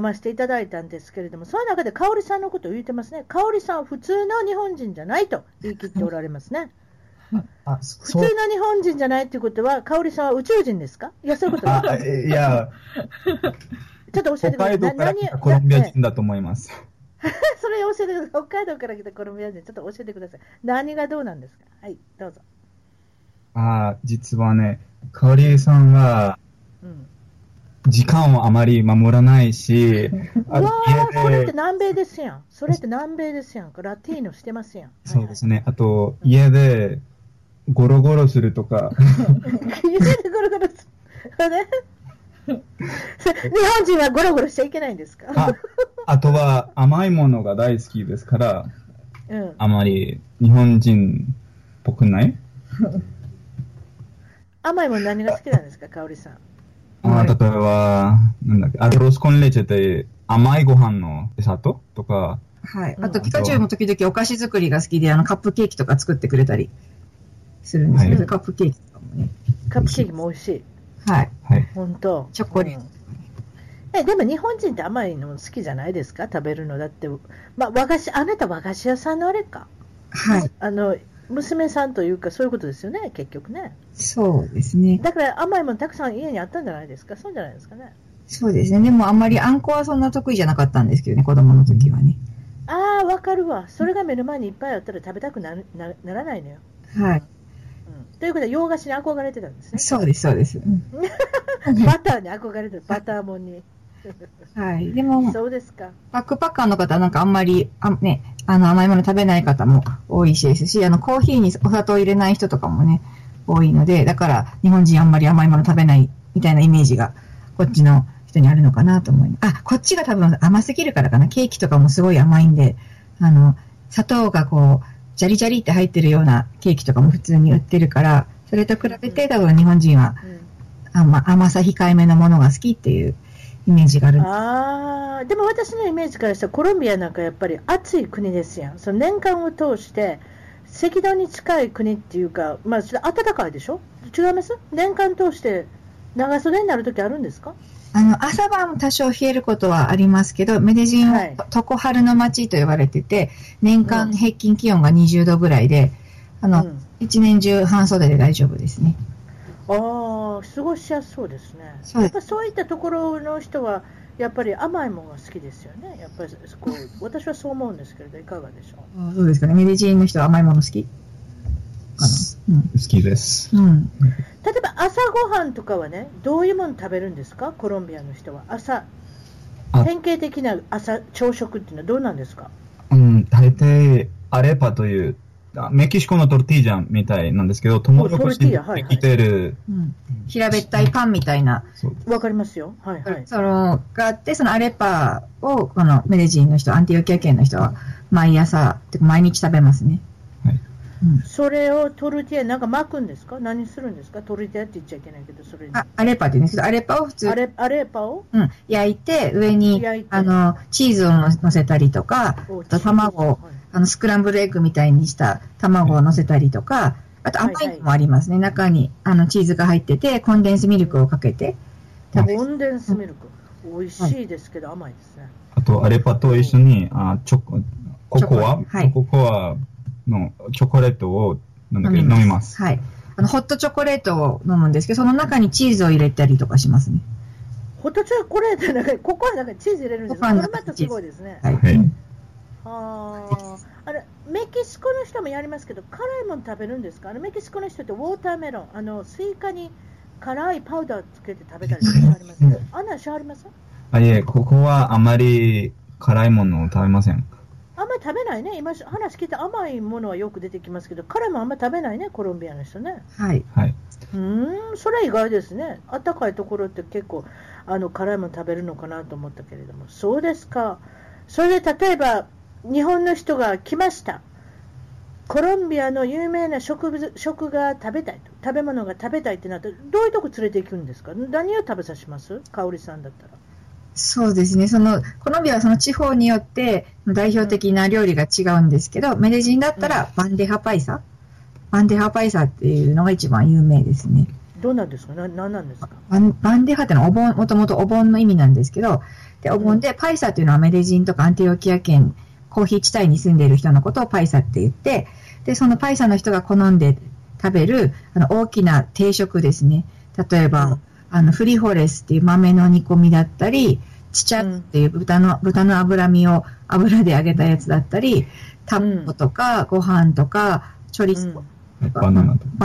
ませていただいたんですけれども、その中で香織さんのことを言ってますね。香織さんは普通の日本人じゃないと言い切っておられますね。普通の日本人じゃないということは、香織さんは宇宙人ですか？いや、そういうことです。いや、ちょっと教えてください。北海道から来たコロンビア人だと思います。それ教えてください。北海道から来たコロンビア人、ちょっと教えてください。何がどうなんですか？はい、どうぞ。実はね、香織さんは、時間をあまり守らないし、それって南米ですやん。ラティーノしてますやん。そうですね。あと、家で、ゴロゴロするとか。家でゴロゴロする。あれ日本人はゴロゴロしちゃいけないんですか？あとは甘いものが大好きですから、あまり日本人っぽくない？甘いもの何が好きなんですか、香織さん。例えば、アロスコンレチェって甘いご飯の砂糖とか。はい。あと、ピカチュウも時々お菓子作りが好きで、カップケーキとか作ってくれたり。するんですけど、はい、カップケーキとかもね。カップケーキも美味しい。はい。本当。チョコレート、うん。でも日本人って甘いの好きじゃないですか？食べるのだって、まあ、和菓子、あなた和菓子屋さんのあれか。はい。娘さんというかそういうことですよね、結局ね。そうですね。だから甘いものたくさん家にあったんじゃないですか。そうじゃないですかね。そうですね。でもあんまりあんこはそんな得意じゃなかったんですけどね、子供の時はね。ああ、わかるわ。それが目の前にいっぱいあったら食べたくならないのよ。はい。ということは洋菓子に憧れてたんですね。そうです、そうです。バターに憧れてた、バターもんに。はい。でも、そうですか。バックパッカーの方はなんかあんまりね、甘いもの食べない方も多いしですし、コーヒーにお砂糖入れない人とかもね、多いので、だから日本人あんまり甘いもの食べないみたいなイメージが、こっちの人にあるのかなと思います。あ、こっちが多分甘すぎるからかな。ケーキとかもすごい甘いんで、砂糖がこう、ジャリジャリって入ってるようなケーキとかも普通に売ってるから、それと比べて多分日本人は、甘さ控えめなものが好きっていうイメージがあるんです。ああ、でも私のイメージからしたらコロンビアなんかやっぱり暑い国ですやん。その年間を通して赤道に近い国っていうか、まあそれ暖かいでしょ？違います？年間通して長袖になるときあるんですか？朝晩も多少冷えることはありますけど、メデジンは常春の街と言われてて、年間平均気温が20度ぐらいで、一年中半袖で大丈夫ですね。ああ、過ごしやすそうですね。そうです。やっぱそういったところの人は、やっぱり甘いものが好きですよね。やっぱりこう、私はそう思うんですけれど、いかがでしょう？そうですかね。メデジンの人は甘いもの好き？好きです、うん、例えば朝ごはんとかはね、どういうもの食べるんですか？コロンビアの人は朝、典型的な朝食っていうのはどうなんですか？大体アレパというメキシコのトルティージャみたいなんですけど、トマトして生きてる平べったいパンみたいな、わかりますよ、はいはい、そのがあって、そのアレパをこのメデジンの人、アンティオキア県の人は毎朝って毎日食べますね。うん、それをトルティア、なんか巻くんですか？何するんですか？トルティアって言っちゃいけないけど、それに。アレパって言うんですけど、アレパを普通に。アレパを、うん、焼いて、上に、チーズを乗せたりとか、卵を、スクランブルエッグみたいにした卵を乗せたりとか、あと甘いのもありますね。はいはい、中に、チーズが入ってて、コンデンスミルクをかけて。コンデンスミルク。美味しいですけど、甘いですね。あと、アレパと一緒に、ココアのチョコレートを飲みます。はい。ホットチョコレートを飲むんですけど、その中にチーズを入れたりとかしますね。ホットチョコレートの中に、ここはなんかチーズ入れるんですか？これまたすごいですね。はい。メキシコの人もやりますけど、辛いもの食べるんですか？メキシコの人ってウォーターメロン、スイカに辛いパウダーつけて食べたりとかありますけど、あんなしあります？いえ、ここはあまり辛いものを食べません。あんまり食べないね。今話聞いて甘いものはよく出てきますけど、辛いもあんまり食べないね、コロンビアの人ね。はい。それは意外ですね。あったかいところって結構辛いもの食べるのかなと思ったけれども、そうですか。それで例えば日本の人が来ました。コロンビアの有名な食が食べたい、食べ物が食べたいってなったら、どういうとこ連れて行くんですか？何を食べさせます？香織さんだったら。そうですね。コロンビアはその地方によって代表的な料理が違うんですけど、メデジンだったらバンデハパイサっていうのが一番有名ですね。どうなんですか？何なんですか？バンデハってのはもともとお盆の意味なんですけど、で、お盆で、パイサっていうのはメデジンとかアンティオキア県、コーヒー地帯に住んでいる人のことをパイサって言って、で、そのパイサの人が好んで食べる、大きな定食ですね。例えば、フリホレスっていう豆の煮込みだったり、チチャっていう豚の脂身を油で揚げたやつだったり、タッポとか、ご飯とか、チョリスコとか、バ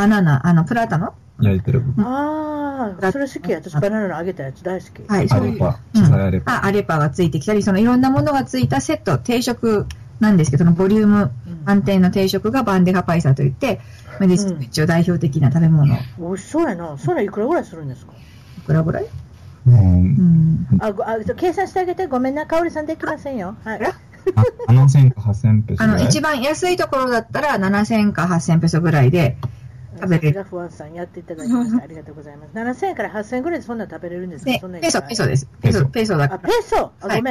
ナナ、プラタノ焼いてる。ああ、それ好き。私、バナナの揚げたやつ大好き。はい、そういう。アレパがついてきたり、いろんなものがついたセット、定食なんですけど、ボリューム満点の定食がバンデハパイサといって、メデジンの一応代表的な食べ物。おいしそうやな。それいくらぐらいするんですか？いくらぐらい？計算してあげて。ごめんな、香織さんできませんよ。はい。7000か8000ペソ。一番安いところだったら7000か8000ペソぐらいで食べれる。不安さんやっていただきました。ありがとうございます。7000から8000ぐらいでそんな食べれるんですか？ペソです。ペソだから。ペソ。ごめん。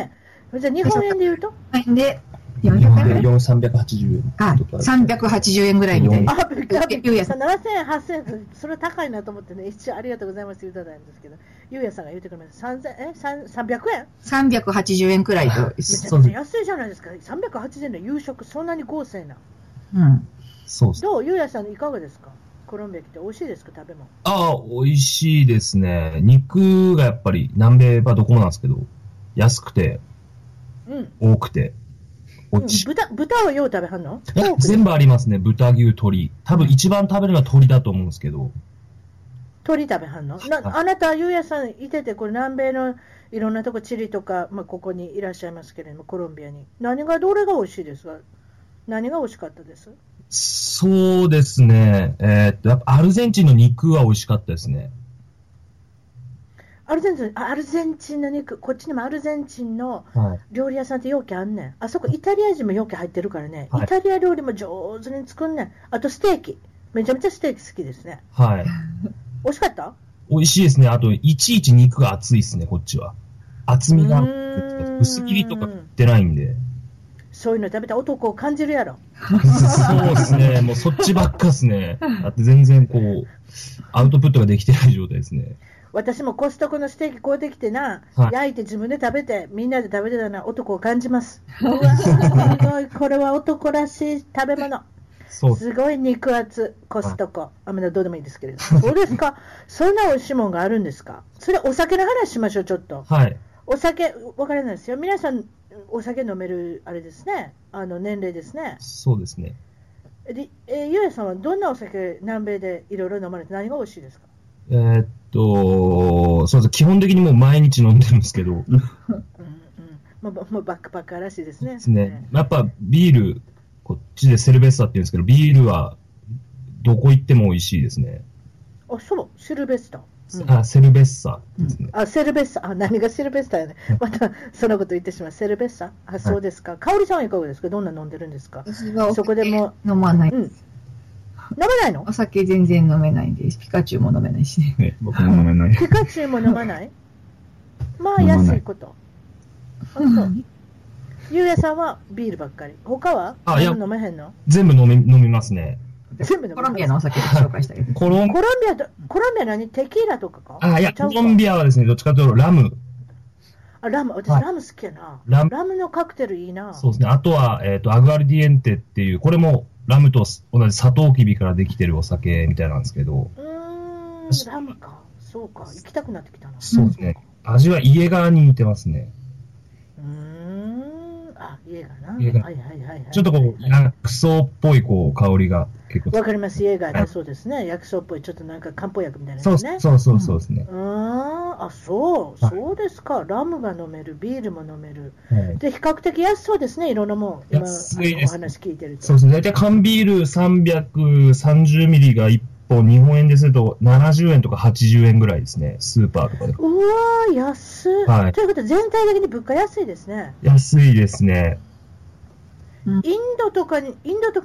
じゃあ日本円で言うと？日本円で4380円。あ、380円ぐらいみたいな。あ、びっくり。7000円、8000円、それ高いなと思ってね、一応ありがとうございますって言うたんですけど、ゆうやさんが言ってくれました。300円 ?380 円くらいと。めちゃめちゃ安いじゃないですか。380円の夕食、そんなに豪勢な。うん。そうそう。どう、ゆうやさんいかがですか？コロンベキって美味しいですか、食べ物。ああ、美味しいですね。肉がやっぱり、南米はどこもなんですけど、安くて、うん、多くて。うん、豚をよう食べはんの？全部ありますね。豚、牛、鶏。多分一番食べるのは鶏だと思うんですけど。鶏食べはんの？あなた、ゆうやさんいてて、これ南米のいろんなとこ、チリとか、まあ、ここにいらっしゃいますけれども、コロンビアに。どれが美味しいですか？何が美味しかったです？そうですね。やっぱアルゼンチンの肉は美味しかったですね。アルゼンチンの肉、こっちにもアルゼンチンの料理屋さんって容器あんねん。あそこイタリア人も容器入ってるからね、はい、イタリア料理も上手に作んねん。あとステーキ、めちゃめちゃステーキ好きですね。はい。美味しかった？美味しいですね。あといちいち肉が厚いですね、こっちは。厚みが薄切りとか売ってないんで。そういうの食べた男を感じるやろ。そうですね、もうそっちばっかですね。だって全然こうアウトプットができてない状態ですね。私もコストコのステーキ買うてきてな、はい、焼いて自分で食べて、みんなで食べてたな、男を感じます。うわ、すごい、これは男らしい食べ物。そうすごい肉厚、コストコ。はい、あんまりどうでもいいですけれど。そうですか。そんな美味しいもんがあるんですか？それ、お酒の話しましょう、ちょっと。はい。お酒、わからないですよ。皆さん、お酒飲める、あれですね。年齢ですね。そうですね。で、ゆうやさんはどんなお酒、南米でいろいろ飲まれて、何が美味しいですか？そうです。基本的にもう毎日飲んでるんですけど。もうバックパッカーらしいですね。ですね。やっぱビール、こっちでセルベスタって言うんですけど、ビールはどこ行っても美味しいですね。あ、そう、セルベスタ。あ、セルベッサですね。あ、セルベッサ。あ、何がセルベッサやね。また、そのこと言ってしまう。セルベッサ。あ、そうですか。香織さんはいかがですか？どんな飲んでるんですか？私はお酒飲まないです。飲めないの？お酒全然飲めないんです。ピカチュウも飲めないしね。ね、僕も飲めない。ピカチュウも飲まない？まあ、安いこと。ゆうやさんはビールばっかり。他は？あ、飲めへんの？全部飲みますね。全部飲みます。コロンビアのお酒を紹介したけど。コロンビア何？テキーラとかか？あ、いや、コロンビアはですね、どっちかというとラム。あ、ラム。私、ラム好きやな。ラムのカクテルいいな。そうですね。あとは、アグアルディエンテっていう、これも、ラムと同じサトウキビからできてるお酒みたいなんですけど。ラムか。そうか。行きたくなってきたな。そうですね。味はイエガーに似てますね。あ、イエガーな。イエガー。はいはいはい。ちょっとこう、薬草っぽいこう、香りが結構。わかります、イエガー。そうですね。薬草っぽい、ちょっとなんか漢方薬みたいなやつね。そうですね。あ、そう。そうですか。ラムが飲める、ビールも飲める。で、比較的安そうですね、いろんなもん。安いです。お話聞いてると。そうですね。大体缶ビール330ミリが1本、日本円ですると70円とか80円ぐらいですね。スーパーとかで。うわー、安い。はい。ということで、全体的に物価安いですね。安いですね。インドとか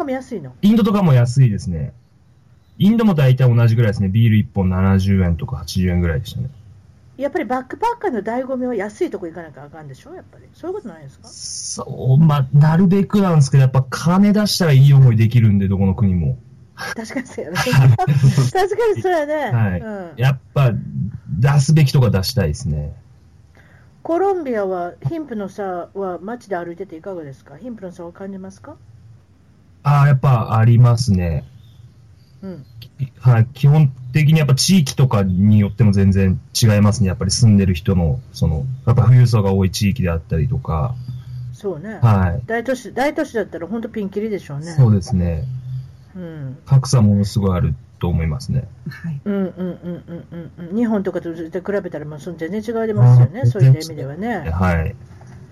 も安いの？インドとかも安いですね。インドも大体同じぐらいですね。ビール1本70円とか80円ぐらいでしたね。やっぱりバックパッカーの醍醐味は安いとこ行かなきゃあかんでしょ、やっぱり。そういうことないですか？そう、まあ、なるべくなんですけど、やっぱ金出したらいい思いできるんで、どこの国も。確かにそうやね。確かにそうやね。はい。うん、やっぱ、出すべきとか出したいですね。コロンビアは、貧富の差は街で歩いてていかがですか？貧富の差を感じますか？ああ、やっぱありますね。うん。はい。基本的にやっぱ地域とかによっても全然違いますね。やっぱり住んでる人の、やっぱ富裕層が多い地域であったりとか。そうね。はい。大都市だったら本当ピンキリでしょうね。そうですね。うん。格差ものすごいある。と思いますね。日本とかと比べたらもう全然違いますよね、そういった意味ではね。はい。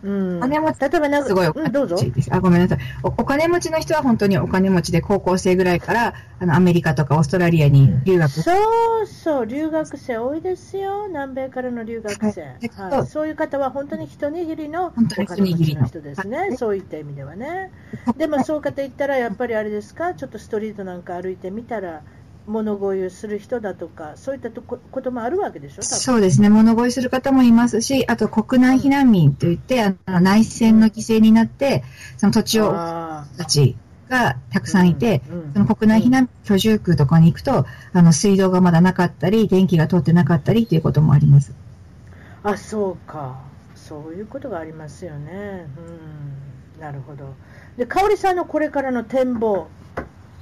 お金持ち、例えばなんか、すごいお金持ちです。あ、ごめんなさい。お金持ちの人は本当にお金持ちで、高校生ぐらいからアメリカとかオーストラリアに留学。そうそう、留学生多いですよ、南米からの留学生。はい。そういう方は本当に一握りのお金持ちの人ですね、そういった意味ではね。でもそうかと言ったらやっぱりあれですか、ちょっとストリートなんか歩いてみたら。物乞いする人だとか、そういったこともあるわけでしょ。そうですね、物乞いする方もいますし、あと国内避難民といって、内戦の犠牲になってその土地をたちがたくさんいて、その国内避難居住区とかに行くと、水道がまだなかったり電気が通ってなかったりということもあります。あ、そうか、そういうことがありますよね。うん、なるほど。で、香織さんのこれからの展望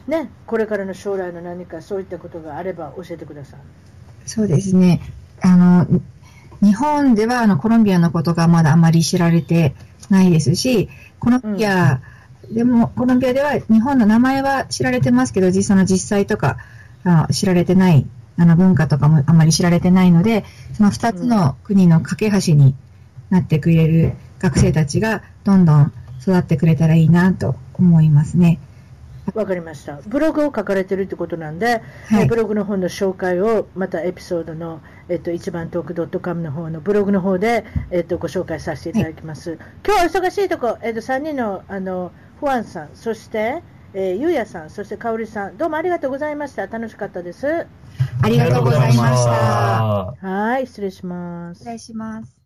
ね、これからの将来の何かそういったことがあれば教えてください。そうですね、日本ではコロンビアのことがまだあまり知られてないですし、コロンビアでは日本の名前は知られてますけど、実際とか知られてない、文化とかもあまり知られてないので、その2つの国の架け橋になってくれる学生たちがどんどん育ってくれたらいいなと思いますね。わかりました。ブログを書かれているということなんで、はい、ブログの本の紹介をまたエピソードの、一番トーク .com の方のブログの方で、ご紹介させていただきます。はい、今日は忙しいとこ、3人のフアンさん、そして、ゆうやさん、そしてかおりさん、どうもありがとうございました。楽しかったです。ありがとうございました。はい、失礼します。失礼します。